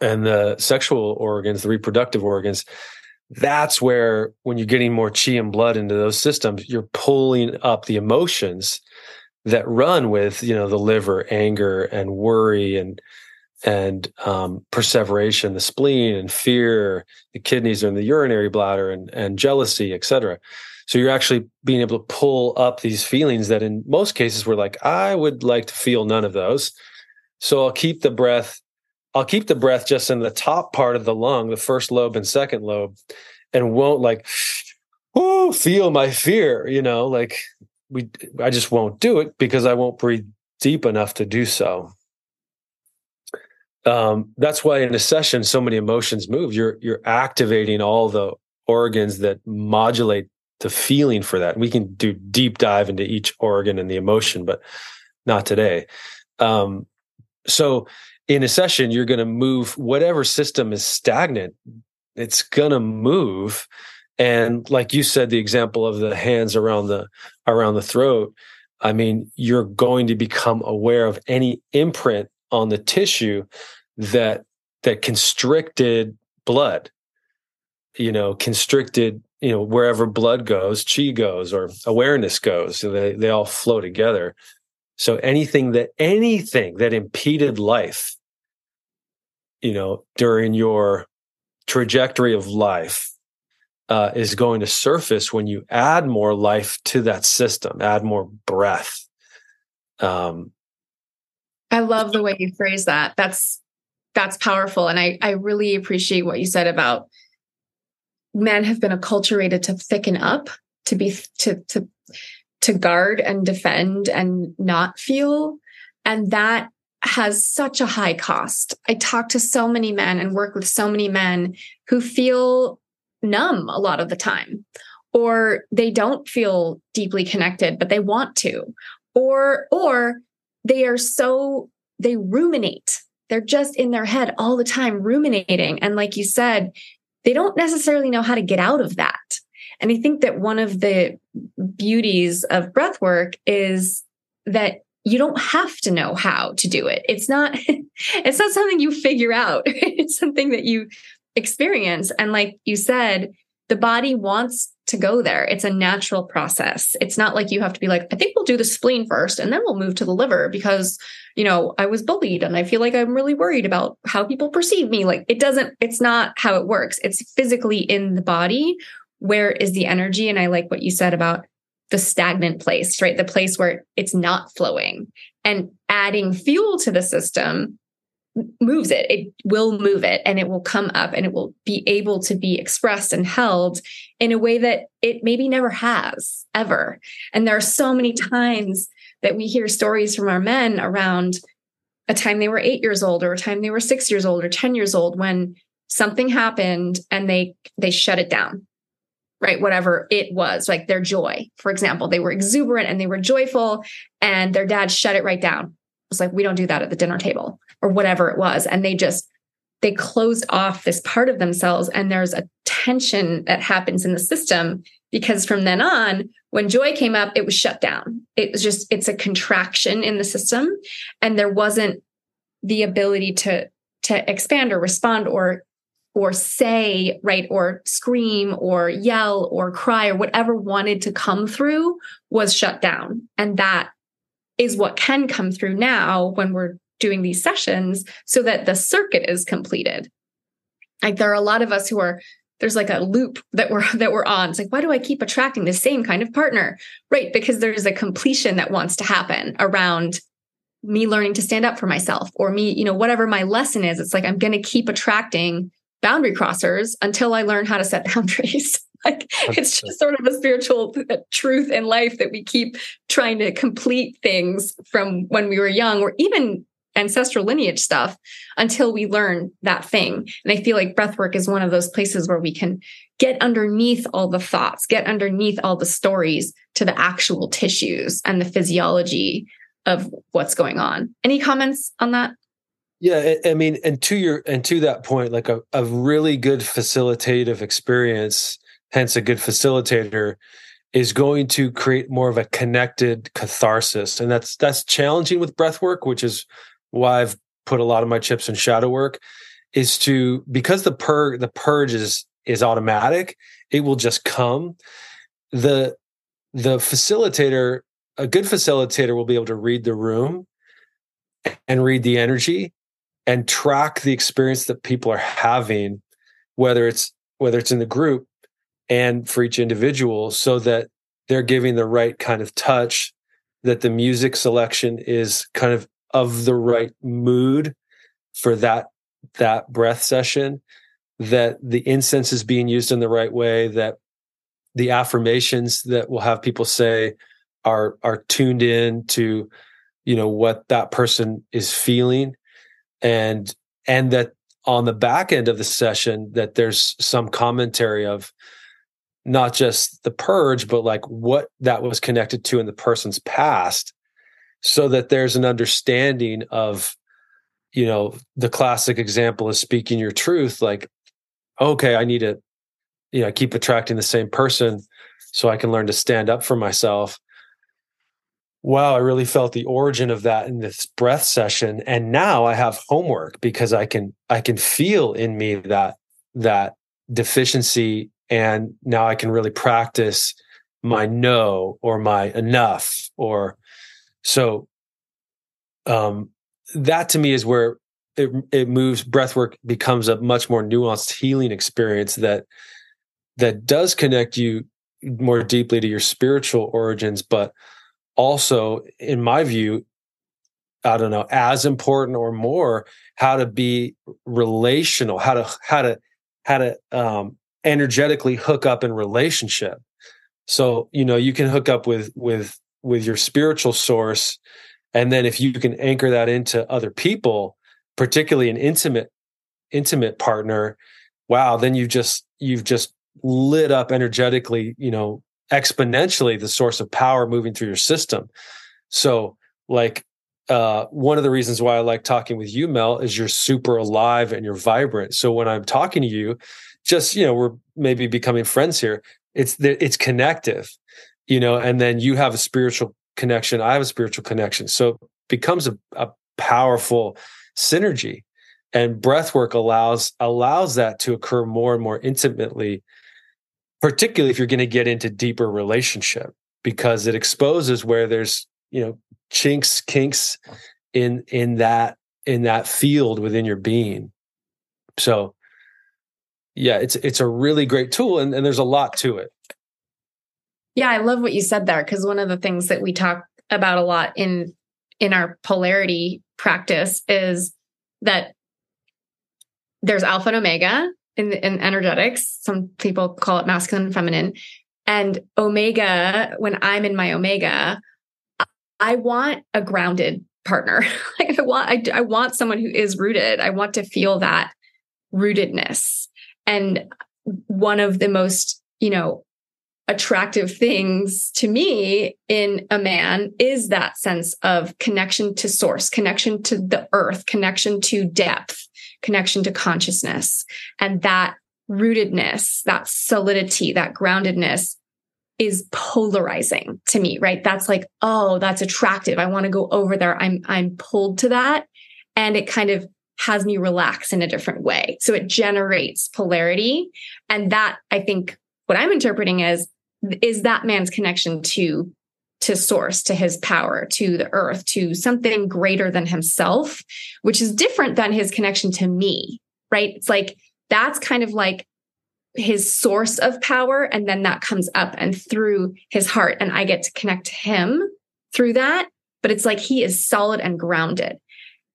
and the sexual organs, the reproductive organs, that's where, when you're getting more chi and blood into those systems, you're pulling up the emotions that run with, you know, the liver, anger and worry and and um, perseveration, the spleen and fear, the kidneys are in the urinary bladder, and, and jealousy, et cetera. So you're actually being able to pull up these feelings that in most cases we're like, I would like to feel none of those. So I'll keep the breath, I'll keep the breath just in the top part of the lung, the first lobe and second lobe, and won't like, oh, feel my fear, you know, like we, I just won't do it because I won't breathe deep enough to do so. Um, that's why in a session, so many emotions move. You're you're activating all the organs that modulate the feeling for that. We can do deep dive into each organ and the emotion, but not today. Um, so in a session, you're going to move whatever system is stagnant. It's going to move, and like you said, the example of the hands around the around the throat. I mean, you're going to become aware of any imprint on the tissue that that constricted blood, you know, constricted, you know, wherever blood goes, chi goes, or awareness goes. So they, they all flow together. So anything that anything that impeded life, you know, during your trajectory of life uh, is going to surface when you add more life to that system, add more breath. Um, I love the way you phrase that. That's, that's powerful. And I, I really appreciate what you said about men have been acculturated to thicken up, to be, to, to, to guard and defend and not feel. And that has such a high cost. I talk to so many men and work with so many men who feel numb a lot of the time, or they don't feel deeply connected, but they want to, or, or, They are so, they ruminate. They're just in their head all the time ruminating. And like you said, they don't necessarily know how to get out of that. And I think that one of the beauties of breath work is that you don't have to know how to do it. It's not, it's not something you figure out. It's something that you experience. And like you said, the body wants to go there. It's a natural process. It's not like you have to be like, I think we'll do the spleen first and then we'll move to the liver because, you know, I was bullied and I feel like I'm really worried about how people perceive me. Like it doesn't, it's not how it works. It's physically in the body. Where is the energy? And I like what you said about the stagnant place, right? The place where it's not flowing, and adding fuel to the system moves it. It will move it, and it will come up, and it will be able to be expressed and held in a way that it maybe never has ever. And there are so many times that we hear stories from our men around a time they were eight years old, or a time they were six years old, or ten years old, when something happened and they, they shut it down, right? Whatever it was, like their joy, for example, they were exuberant and they were joyful, and their dad shut it right down. It was like, we don't do that at the dinner table, or whatever it was. And they just, they closed off this part of themselves. And there's a tension that happens in the system, because from then on, when joy came up, it was shut down. It was just, it's a contraction in the system. And there wasn't the ability to, to expand or respond or, or say, right, or scream or yell or cry, or whatever wanted to come through was shut down. And that is what can come through now when we're doing these sessions, so that the circuit is completed. Like there are a lot of us who are, there's like a loop that we're, that we're on. It's like, why do I keep attracting the same kind of partner? Right? Because there's a completion that wants to happen around me learning to stand up for myself, or me, you know, whatever my lesson is. It's like, I'm going to keep attracting boundary crossers until I learn how to set boundaries. Like it's just sort of a spiritual truth in life that we keep trying to complete things from when we were young, or even ancestral lineage stuff, until we learn that thing. And I feel like breathwork is one of those places where we can get underneath all the thoughts, get underneath all the stories, to the actual tissues and the physiology of what's going on. Any comments on that? Yeah. I mean, and to your, and to that point, like a, a really good facilitative experience, hence a good facilitator, is going to create more of a connected catharsis. And that's, that's challenging with breath work, which is why I've put a lot of my chips in shadow work, is to, because the pur, the purge is, is automatic. It will just come. The, the facilitator, a good facilitator will be able to read the room and read the energy and track the experience that people are having, whether it's, whether it's in the group and for each individual, so that they're giving the right kind of touch, that the music selection is kind of of the right mood for that, that breath session, that the incense is being used in the right way, that the affirmations that we'll have people say are, are tuned in to, you know, what that person is feeling, and, and that on the back end of the session, that there's some commentary of not just the purge, but like what that was connected to in the person's past, so that there's an understanding of, you know, the classic example is speaking your truth. Like, okay, I need to, you know, keep attracting the same person so I can learn to stand up for myself. Wow, I really felt the origin of that in this breath session. And now I have homework, because I can, I can feel in me that, that deficiency. And now I can really practice my no, or my enough, or so. Um, that to me is where it, it moves. Breathwork becomes a much more nuanced healing experience that, that does connect you more deeply to your spiritual origins, but also, in my view, I don't know, as important or more, how to be relational, how to, how to, how to, um, energetically hook up in relationship. So, you know, you can hook up with, with, with your spiritual source. And then if you can anchor that into other people, particularly an intimate, intimate partner, wow, then you just, you've just lit up energetically, you know, exponentially the source of power moving through your system. So like, uh, one of the reasons why I like talking with you, Mel, is you're super alive and you're vibrant. So when I'm talking to you, just, you know, we're maybe becoming friends here. It's the, it's connective, you know, and then you have a spiritual connection. I have a spiritual connection. So it becomes a, a powerful synergy, and breathwork allows, allows that to occur more and more intimately, particularly if you're going to get into deeper relationship, because it exposes where there's, you know, chinks, kinks in, in that, in that field within your being. So yeah, it's, it's a really great tool, and, and there's a lot to it. Yeah. I love what you said there, because one of the things that we talk about a lot in, in our polarity practice is that there's alpha and omega in, in energetics. Some people call it masculine and feminine. And omega, when I'm in my omega, I want a grounded partner. Like I want, I, I want someone who is rooted. I want to feel that rootedness. And one of the most, you know, attractive things to me in a man is that sense of connection to source, connection to the earth, connection to depth, connection to consciousness. And that rootedness, that solidity, that groundedness is polarizing to me, right? That's like, oh, that's attractive. I want to go over there. I'm, I'm pulled to that. And it kind of has me relax in a different way. So it generates polarity. And that, I think what I'm interpreting is, is that man's connection to, to source, to his power, to the earth, to something greater than himself, which is different than his connection to me, right? It's like, that's kind of like his source of power. And then that comes up and through his heart, and I get to connect to him through that. But it's like, he is solid and grounded.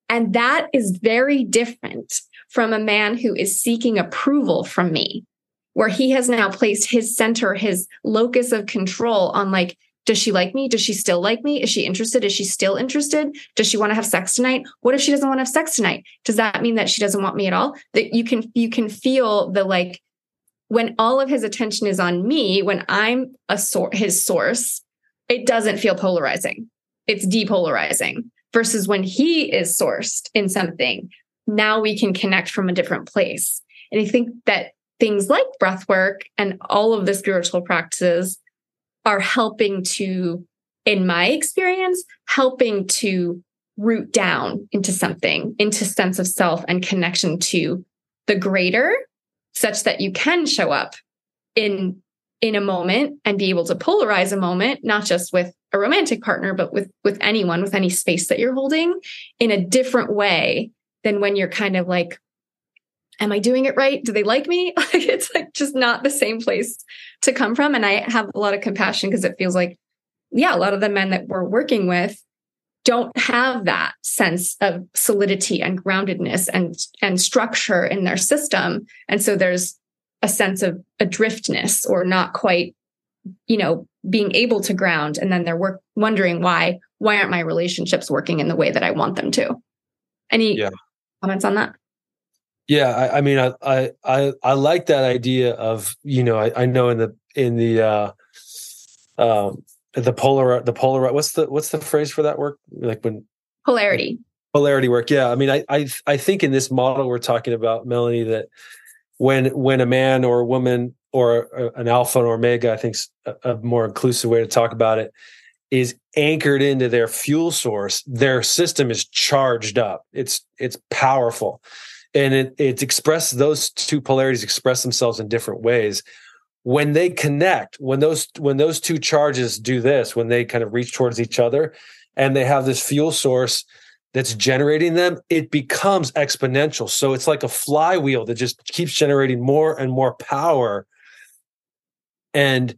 And that is very different from a man who is seeking approval from me, where he has now placed his center, his locus of control on like, does she like me? Does she still like me? Is she interested? Is she still interested? Does she want to have sex tonight? What if she doesn't want to have sex tonight? Does that mean that she doesn't want me at all? That you can, you can feel the, like, when all of his attention is on me, when I'm a sor- his source, it doesn't feel polarizing. it's depolarizing. Versus when he is sourced in something, now we can connect from a different place. And I think that things like breathwork and all of the spiritual practices are helping to, in my experience, helping to root down into something, into sense of self and connection to the greater, such that you can show up in in a moment and be able to polarize a moment, not just with a romantic partner, but with, with anyone, with any space that you're holding, in a different way than when you're kind of like, am I doing it right? Do they like me? It's like just not the same place to come from. And I have a lot of compassion because it feels like, yeah, a lot of the men that we're working with don't have that sense of solidity and groundedness and, and structure in their system. And so there's a sense of adriftness or not quite, you know, being able to ground. And then they're work, wondering why, why aren't my relationships working in the way that I want them to? Any yeah. comments on that? Yeah. I, I mean, I, I, I, I like that idea of, you know, I, I know in the, in the, uh, um, the polar, the polar, what's the, what's the phrase for that work? Like when polarity, polarity work. Yeah. I mean, I, I, I think in this model we're talking about, Melanie, that when, when a man or a woman or an alpha and omega, I think a, a more inclusive way to talk about it, is anchored into their fuel source, their system is charged up. It's, it's powerful. And it, it's expressed, those two polarities express themselves in different ways. When they connect, when those when those two charges do this, when they kind of reach towards each other and they have this fuel source that's generating them, it becomes exponential. So it's like a flywheel that just keeps generating more and more power. And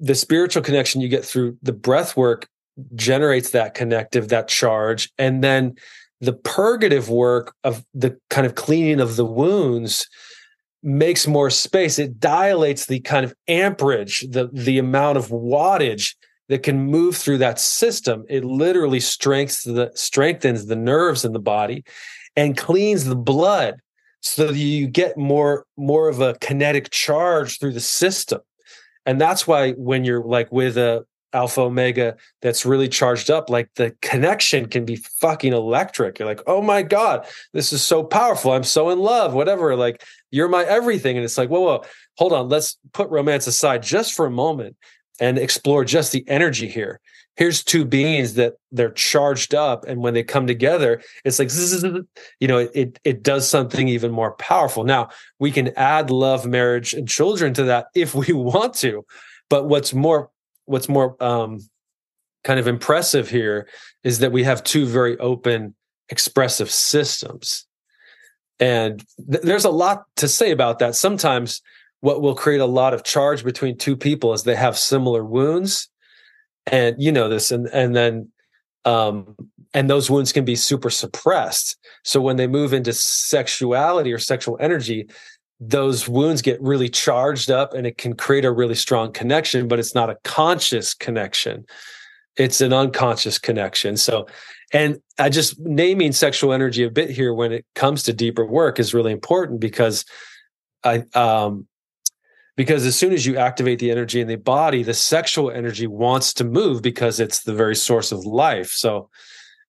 the spiritual connection you get through the breath work generates that connective, that charge. And then the purgative work of the kind of cleaning of the wounds makes more space. It dilates the kind of amperage, the, the amount of wattage that can move through that system. It literally strengthens the, strengthens the nerves in the body and cleans the blood so that you get more, more of a kinetic charge through the system. And that's why when you're like with a alpha omega that's really charged up, like the connection can be fucking electric. You're like, oh my God, this is so powerful. I'm so in love, whatever. Like, you're my everything. And it's like, whoa, whoa, hold on. Let's put romance aside just for a moment and explore just the energy here. Here's two beings that they're charged up. And when they come together, it's like, you know, it, it does something even more powerful. Now we can add love, marriage, and children to that if we want to, but what's more What's more um, kind of impressive here is that we have two very open, expressive systems. And th- there's a lot to say about that. Sometimes what will create a lot of charge between two people is they have similar wounds. And you know this, and, and then um, and those wounds can be super suppressed. So when they move into sexuality or sexual energy, those wounds get really charged up and it can create a really strong connection, but it's not a conscious connection. It's an unconscious connection. So, and I just naming sexual energy a bit here when it comes to deeper work is really important because I, um, because as soon as you activate the energy in the body, the sexual energy wants to move because it's the very source of life. So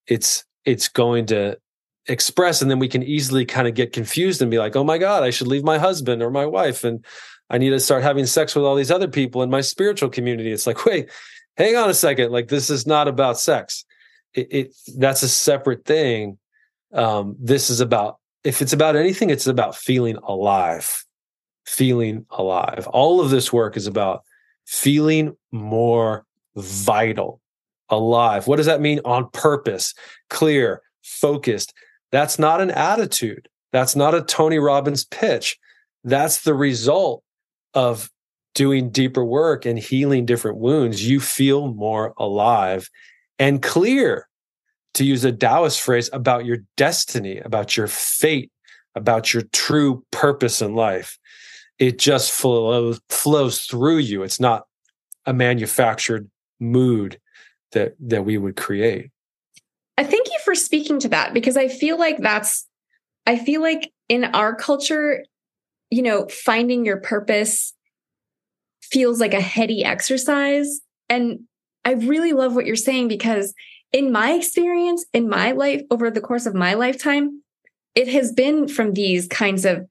it's, it's going to express, and then we can easily kind of get confused and be like, oh my God, I should leave my husband or my wife, and I need to start having sex with all these other people in my spiritual community. It's like, wait, hang on a second. Like, this is not about sex. It, it that's a separate thing. Um, this is about, if it's about anything, it's about feeling alive, feeling alive. All of this work is about feeling more vital, alive. What does that mean? On purpose, clear, focused. That's not an attitude. That's not a Tony Robbins pitch. That's the result of doing deeper work and healing different wounds. You feel more alive and clear, to use a Taoist phrase, about your destiny, about your fate, about your true purpose in life. It just flows, flows through you. It's not a manufactured mood that, that we would create. I thank you for speaking to that, because I feel like that's, I feel like in our culture, you know, finding your purpose feels like a heady exercise. And I really love what you're saying, because in my experience, in my life, over the course of my lifetime, it has been from these kinds of,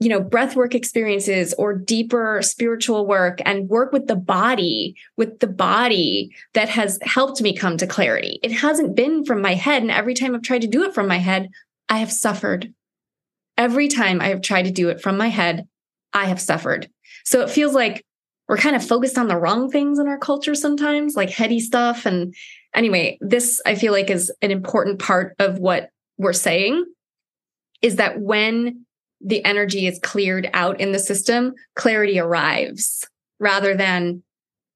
you know, breathwork experiences or deeper spiritual work and work with the body, with the body that has helped me come to clarity. It hasn't been from my head. And every time I've tried to do it from my head, I have suffered. Every time I have tried to do it from my head, I have suffered. So it feels like we're kind of focused on the wrong things in our culture sometimes, like heady stuff. And anyway, this I feel like is an important part of what we're saying, is that when the energy is cleared out in the system, clarity arrives, rather than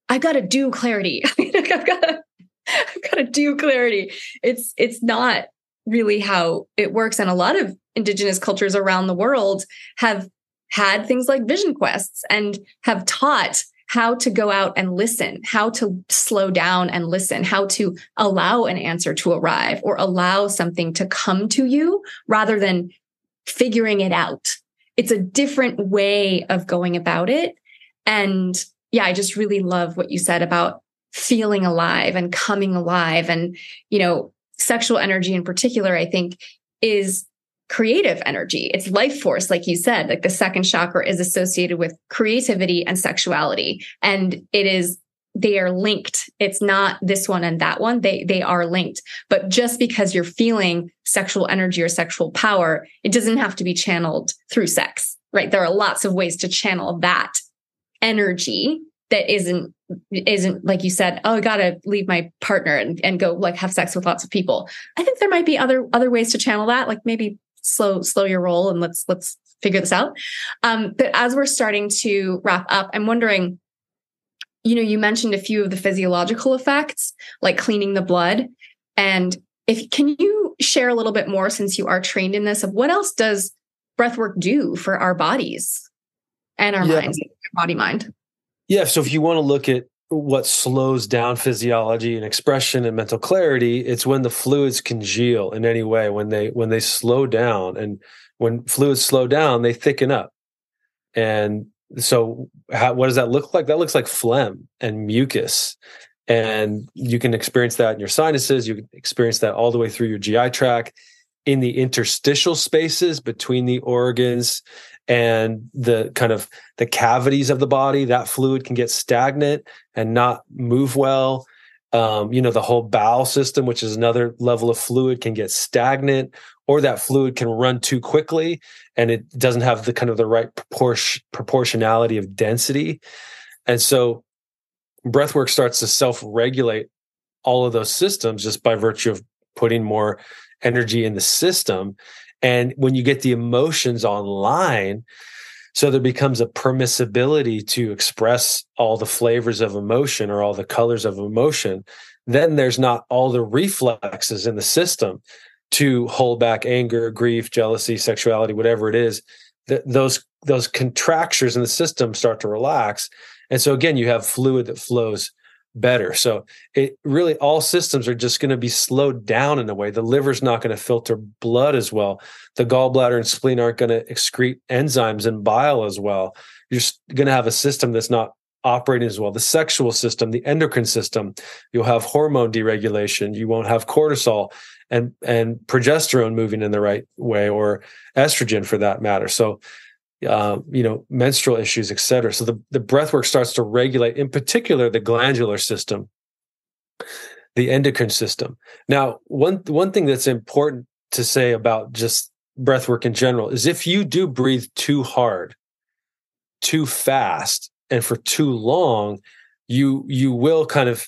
I've got to do clarity. I've got to, I've got to do clarity. It's, it's not really how it works. And a lot of Indigenous cultures around the world have had things like vision quests and have taught how to go out and listen, how to slow down and listen, how to allow an answer to arrive or allow something to come to you rather than figuring it out. It's a different way of going about it. And yeah, I just really love what you said about feeling alive and coming alive. And, you know, sexual energy in particular, I think, is creative energy. It's life force. Like you said, like the second chakra is associated with creativity and sexuality. And it is, they are linked. It's not this one and that one. They, they are linked. But just because you're feeling sexual energy or sexual power, it doesn't have to be channeled through sex, right? There are lots of ways to channel that energy that isn't, isn't like you said, oh, I got to leave my partner and, and go like have sex with lots of people. I think there might be other, other ways to channel that, like maybe slow, slow your roll and let's, let's figure this out. Um, but as we're starting to wrap up, I'm wondering, you know, you mentioned a few of the physiological effects, like cleaning the blood. And if, can you share a little bit more, since you are trained in this, of what else does breathwork do for our bodies and our yeah. minds, body, mind? Yeah. So if you want to look at what slows down physiology and expression and mental clarity, it's when the fluids congeal in any way, when they, when they slow down, and when fluids slow down, they thicken up. And so how, what does that look like? That looks like phlegm and mucus. And you can experience that in your sinuses. You can experience that all the way through your G I tract, in the interstitial spaces between the organs and the kind of the cavities of the body. That fluid can get stagnant and not move well. Um, you know, the whole bowel system, which is another level of fluid, can get stagnant, or that fluid can run too quickly and it doesn't have the kind of the right proportion, proportionality of density. And so breathwork starts to self-regulate all of those systems just by virtue of putting more energy in the system. And when you get the emotions online, so there becomes a permissibility to express all the flavors of emotion or all the colors of emotion, then there's not all the reflexes in the system to hold back anger, grief, jealousy, sexuality, whatever it is. Th- those, those contractures in the system start to relax. And so again, you have fluid that flows better. So it really, all systems are just going to be slowed down in a way. The liver's not going to filter blood as well. The gallbladder and spleen aren't going to excrete enzymes and bile as well. You're going to have a system that's not operating as well. The sexual system, the endocrine system, you'll have hormone deregulation. You won't have cortisol and, and progesterone moving in the right way, or estrogen for that matter. So Uh, you know, menstrual issues, et cetera. So the, the breathwork starts to regulate, in particular, the glandular system, the endocrine system. Now, one one thing that's important to say about just breathwork in general is if you do breathe too hard, too fast, and for too long, you you will kind of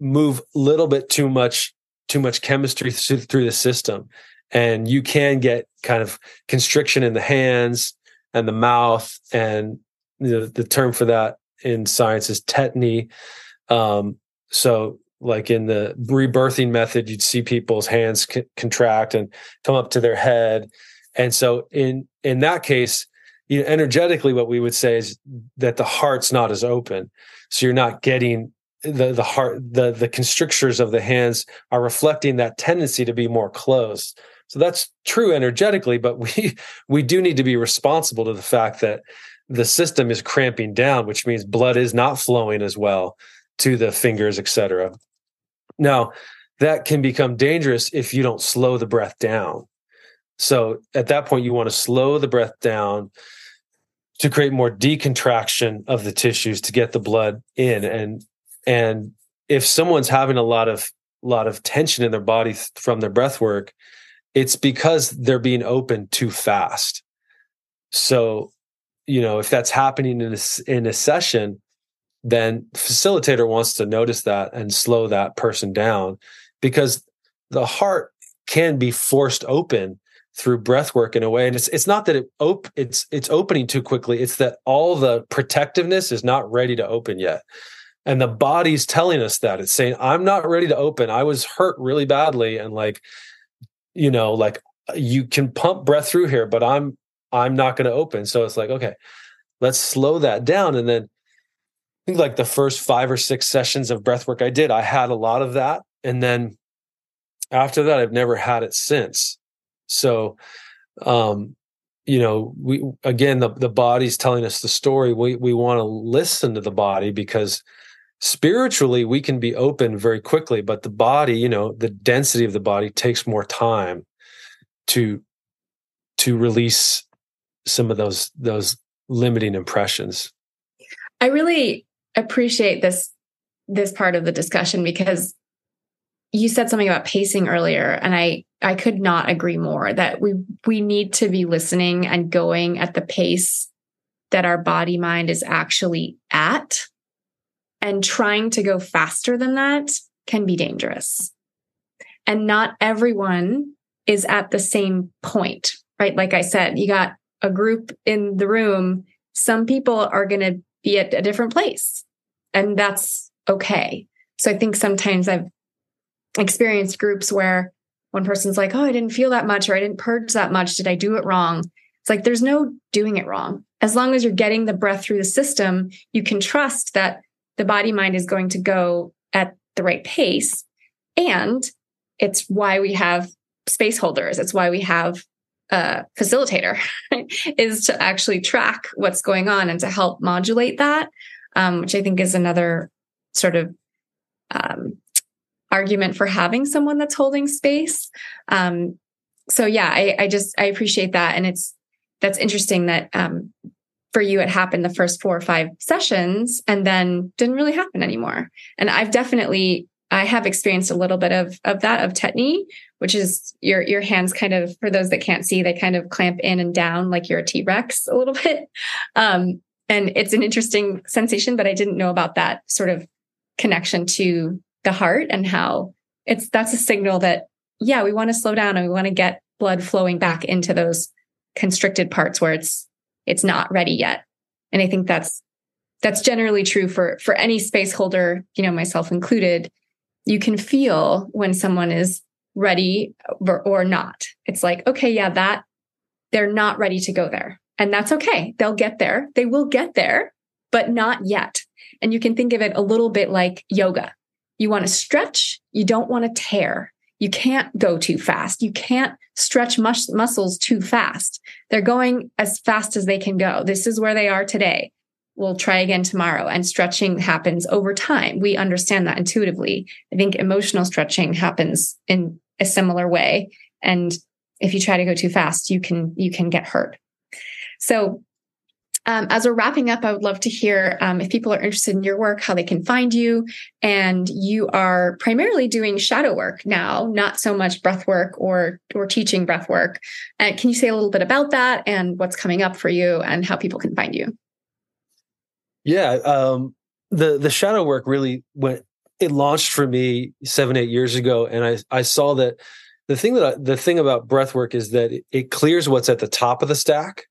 move a little bit too much, too much chemistry th- through the system. And you can get kind of constriction in the hands and the mouth, and the, the term for that in science is tetany. Um, so like in the rebirthing method, you'd see people's hands c- contract and come up to their head. And so in, in that case, you know, energetically, what we would say is that the heart's not as open. So you're not getting the, the heart, the, the constrictures of the hands are reflecting that tendency to be more closed. So that's true energetically, but we we do need to be responsible to the fact that the system is cramping down, which means blood is not flowing as well to the fingers, et cetera. Now, that can become dangerous if you don't slow the breath down. So at that point, you want to slow the breath down to create more decontraction of the tissues to get the blood in. And and if someone's having a lot of lot of tension in their body from their breath work, it's because they're being open too fast. So, you know, if that's happening in a, in a session, then facilitator wants to notice that and slow that person down, because the heart can be forced open through breath work in a way. And it's it's not that it op it's it's opening too quickly. It's that all the protectiveness is not ready to open yet. And the body's telling us that. It's saying, I'm not ready to open. I was hurt really badly. And like, you know, like you can pump breath through here, but I'm I'm not going to open. So it's like, okay, let's slow that down. And then I think like the first five or six sessions of breath work I did, I had a lot of that. And then after that, I've never had it since. So, um, you know, we, again, the, the body's telling us the story. We, we want to listen to the body, because spiritually we can be open very quickly, but the body, you know, the density of the body takes more time to, to release some of those, those limiting impressions. I really appreciate this, this part of the discussion, because you said something about pacing earlier, and I, I could not agree more that we, we need to be listening and going at the pace that our body mind is actually at, and trying to go faster than that can be dangerous. And not everyone is at the same point, right? Like I said, you got a group in the room. Some people are going to be at a different place, and that's okay. So I think sometimes I've experienced groups where one person's like, oh, I didn't feel that much, or I didn't purge that much. Did I do it wrong? It's like, there's no doing it wrong. As long as you're getting the breath through the system, you can trust that the body mind is going to go at the right pace. And it's why we have space holders. It's why we have a facilitator, right? Is to actually track what's going on and to help modulate that, um, which I think is another sort of, um, argument for having someone that's holding space. Um, so yeah, I, I just, I appreciate that. And it's, that's interesting that, um, for you, it happened the first four or five sessions and then didn't really happen anymore. And I've definitely, I have experienced a little bit of, of that, of tetany, which is your, your hands kind of, for those that can't see, they kind of clamp in and down like you're a T-Rex a little bit. Um, and it's an interesting sensation, but I didn't know about that sort of connection to the heart, and how it's, that's a signal that, yeah, we want to slow down and we want to get blood flowing back into those constricted parts where it's, it's not ready yet. And I think that's, that's generally true for, for any space holder, you know, myself included. You can feel when someone is ready or, or not. It's like, okay, yeah, that they're not ready to go there, and that's okay. They'll get there. They will get there, but not yet. And you can think of it a little bit like yoga. You want to stretch. You don't want to tear. You can't go too fast. You can't stretch mus- muscles too fast. They're going as fast as they can go. This is where they are today. We'll try again tomorrow. And stretching happens over time. We understand that intuitively. I think emotional stretching happens in a similar way. And if you try to go too fast, you can, you can get hurt. So Um, as we're wrapping up, I would love to hear um, if people are interested in your work, how they can find you. And you are primarily doing shadow work now, not so much breath work or or teaching breath work. Uh, can you say a little bit about that and what's coming up for you and how people can find you? Yeah, um, the the shadow work really went. It launched for me seven eight years ago, and I I saw that the thing that I, the thing about breath work is that it, it clears what's at the top of the stack.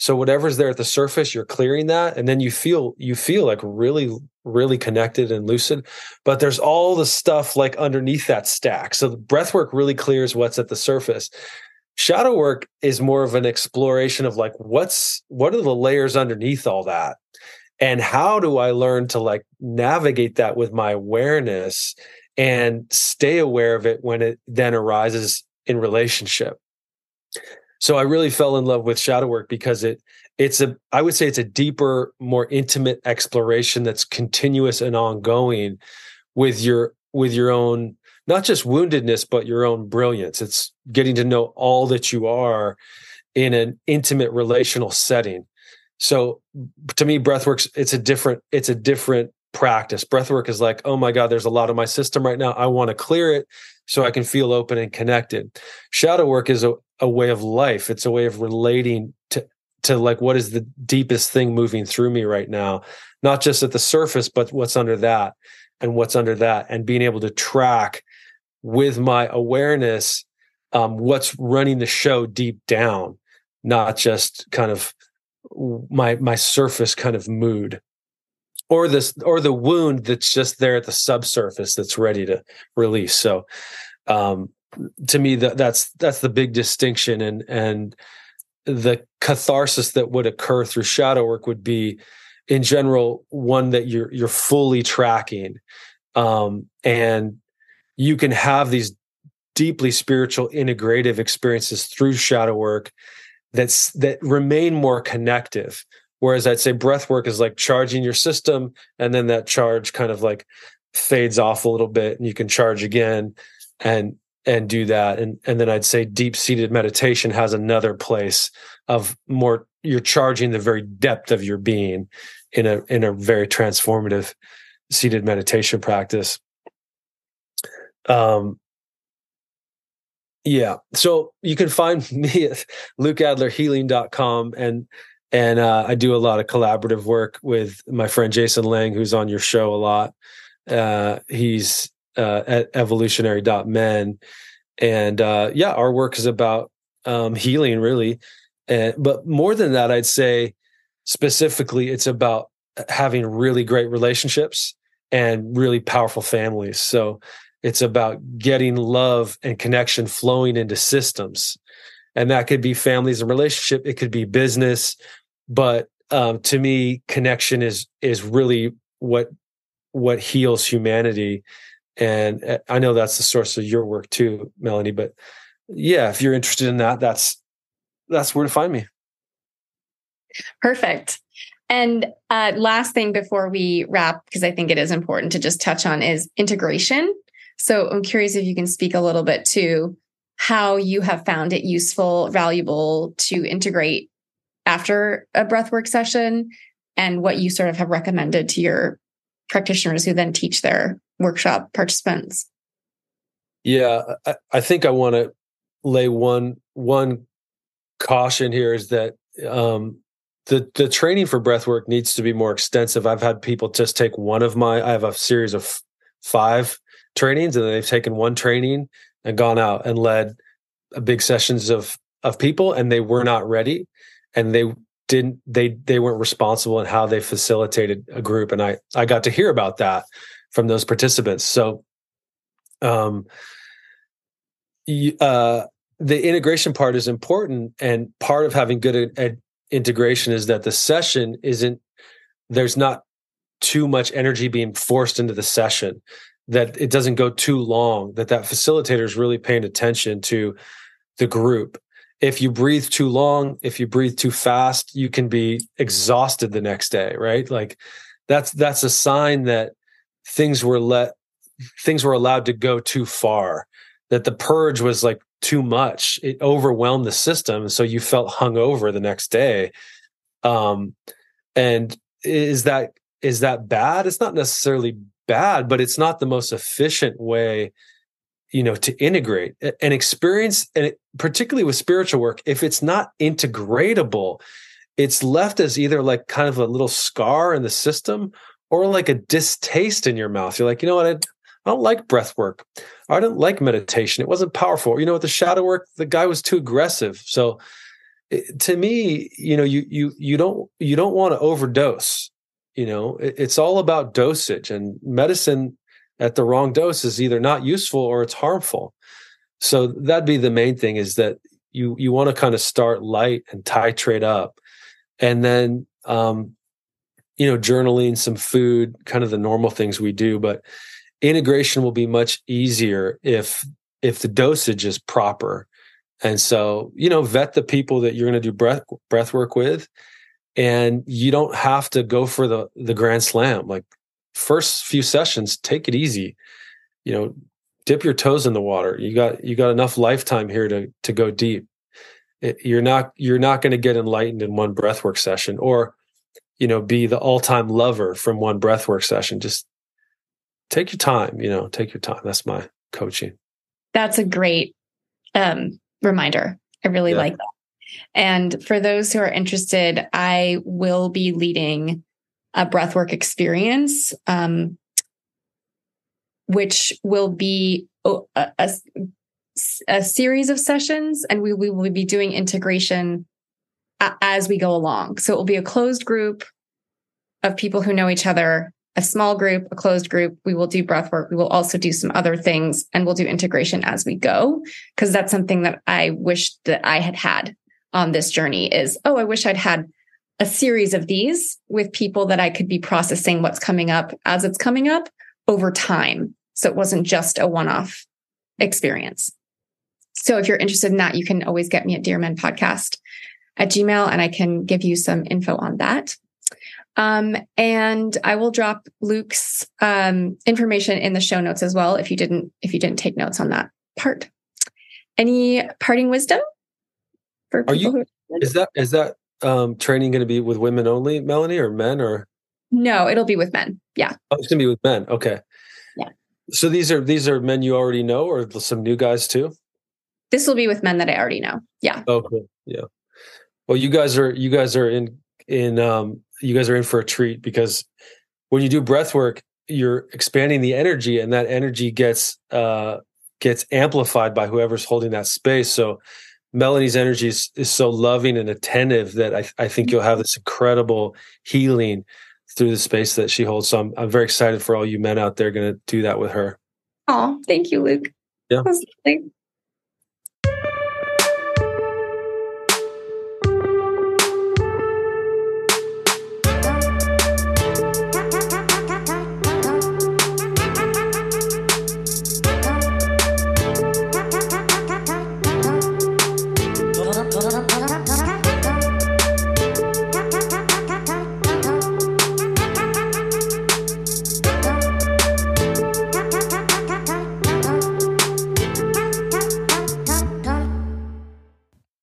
So whatever's there at the surface, you're clearing that. And then you feel, you feel like really, really connected and lucid, but there's all the stuff like underneath that stack. So the breath work really clears what's at the surface. Shadow work is more of an exploration of like, what's, what are the layers underneath all that? And how do I learn to like navigate that with my awareness and stay aware of it when it then arises in relationship? So I really fell in love with shadow work because it it's a I would say it's a deeper, more intimate exploration that's continuous and ongoing with your with your own, not just woundedness, but your own brilliance. It's getting to know all that you are in an intimate relational setting. So to me, breathwork's it's a different, it's a different practice. Breathwork is like, oh my God, there's a lot in my system right now. I want to clear it so I can feel open and connected. Shadow work is a, a way of life. It's a way of relating to, to like, what is the deepest thing moving through me right now? Not just at the surface, but what's under that and what's under that, and being able to track with my awareness um, what's running the show deep down, not just kind of my my surface kind of mood, or this or the wound that's just there at the subsurface that's ready to release. So, um, to me, that that's that's the big distinction, and and the catharsis that would occur through shadow work would be, in general, one that you're you're fully tracking, um, and you can have these deeply spiritual, integrative experiences through shadow work that's that remain more connective. Whereas I'd say breath work is like charging your system, and then that charge kind of like fades off a little bit, and you can charge again and and do that. And and then I'd say deep-seated meditation has another place of more, you're charging the very depth of your being in a in a very transformative seated meditation practice. Um yeah. So you can find me at Luke Adler healing dot com, and And uh, I do a lot of collaborative work with my friend Jason Lang, who's on your show a lot. Uh, he's uh, at evolutionary dot men. And uh, yeah, our work is about um, healing, really. And, but more than that, I'd say specifically, it's about having really great relationships and really powerful families. So it's about getting love and connection flowing into systems. And that could be families and relationship. It could be business. But um, to me, connection is is really what what heals humanity, and I know that's the source of your work too, Melanie. But yeah, if you're interested in that, that's that's where to find me. Perfect. And uh, last thing before we wrap, because I think it is important to just touch on, is integration. So I'm curious if you can speak a little bit to how you have found it useful, valuable to integrate after a breathwork session, and what you sort of have recommended to your practitioners who then teach their workshop participants. Yeah, I, I think I want to lay one one caution here, is that um, the the training for breathwork needs to be more extensive. I've had people just take one of my, I have a series of five trainings, and they've taken one training and gone out and led big sessions of of people, and they were not ready, and they didn't they they weren't responsible in how they facilitated a group. And I I got to hear about that from those participants. So, um, uh, the integration part is important, and part of having good a, a integration is that the session isn't there's not too much energy being forced into the session, that it doesn't go too long, that that facilitator is really paying attention to the group. If you breathe too long, if you breathe too fast, you can be exhausted the next day, right? Like that's that's a sign that things were let, things were allowed to go too far, that the purge was like too much. It overwhelmed the system, and so you felt hungover the next day. Um, and is that is that bad? It's not necessarily bad. Bad, but it's not the most efficient way, you know, to integrate an experience, and it, particularly with spiritual work, if it's not integratable, it's left as either like kind of a little scar in the system, or like a distaste in your mouth. You're like, you know what, I, I don't like breath work. I didn't like meditation. It wasn't powerful. You know, with the shadow work, the guy was too aggressive. So, it, to me, you know, you you you don't you don't want to overdose. You know, it's all about dosage, and medicine at the wrong dose is either not useful or it's harmful. So that'd be the main thing, is that you you want to kind of start light and titrate up, and then um, you know, journaling, some food, kind of the normal things we do. But integration will be much easier if if the dosage is proper, And so, you know, vet the people that you're going to do breath breath work with, and you don't have to go for the the grand slam. Like, first few sessions, take it easy. You know, dip your toes in the water. You got you got enough lifetime here to to go deep. It, you're not you're not going to get enlightened in one breathwork session, or, you know, be the all-time lover from one breathwork session. Just take your time. You know, take your time. That's my coaching. That's a great um, reminder. I really yeah. like that. And for those who are interested, I will be leading a breathwork experience, um, which will be a, a, a series of sessions, and we, we will be doing integration a, as we go along. So it will be a closed group of people who know each other, a small group, a closed group. We will do breath work. We will also do some other things, and we'll do integration as we go, because that's something that I wish that I had had on this journey is, oh, I wish I'd had a series of these with people that I could be processing what's coming up as it's coming up over time. So it wasn't just a one-off experience. So if you're interested in that, you can always get me at Dear Men Podcast at Gmail, and I can give you some info on that. Um, and I will drop Luke's, um, information in the show notes as well. If you didn't, if you didn't take notes on that part, any parting wisdom for people? Are you, who are is that, is that, um, training going to be with women only, Melanie, or men, or? No, it'll be with men. Yeah. Oh, it's going to be with men. Okay. Yeah. So these are, these are men you already know, or some new guys too? This will be with men that I already know. Yeah. Okay. Yeah. Well, you guys are, you guys are in, in, um, you guys are in for a treat, because when you do breath work, you're expanding the energy, and that energy gets uh, gets amplified by whoever's holding that space. So Melanie's energy is, is so loving and attentive that I, I think you'll have this incredible healing through the space that she holds. So I'm, I'm very excited for all you men out there going to do that with her. Oh, thank you, Luke. Yeah. That was lovely.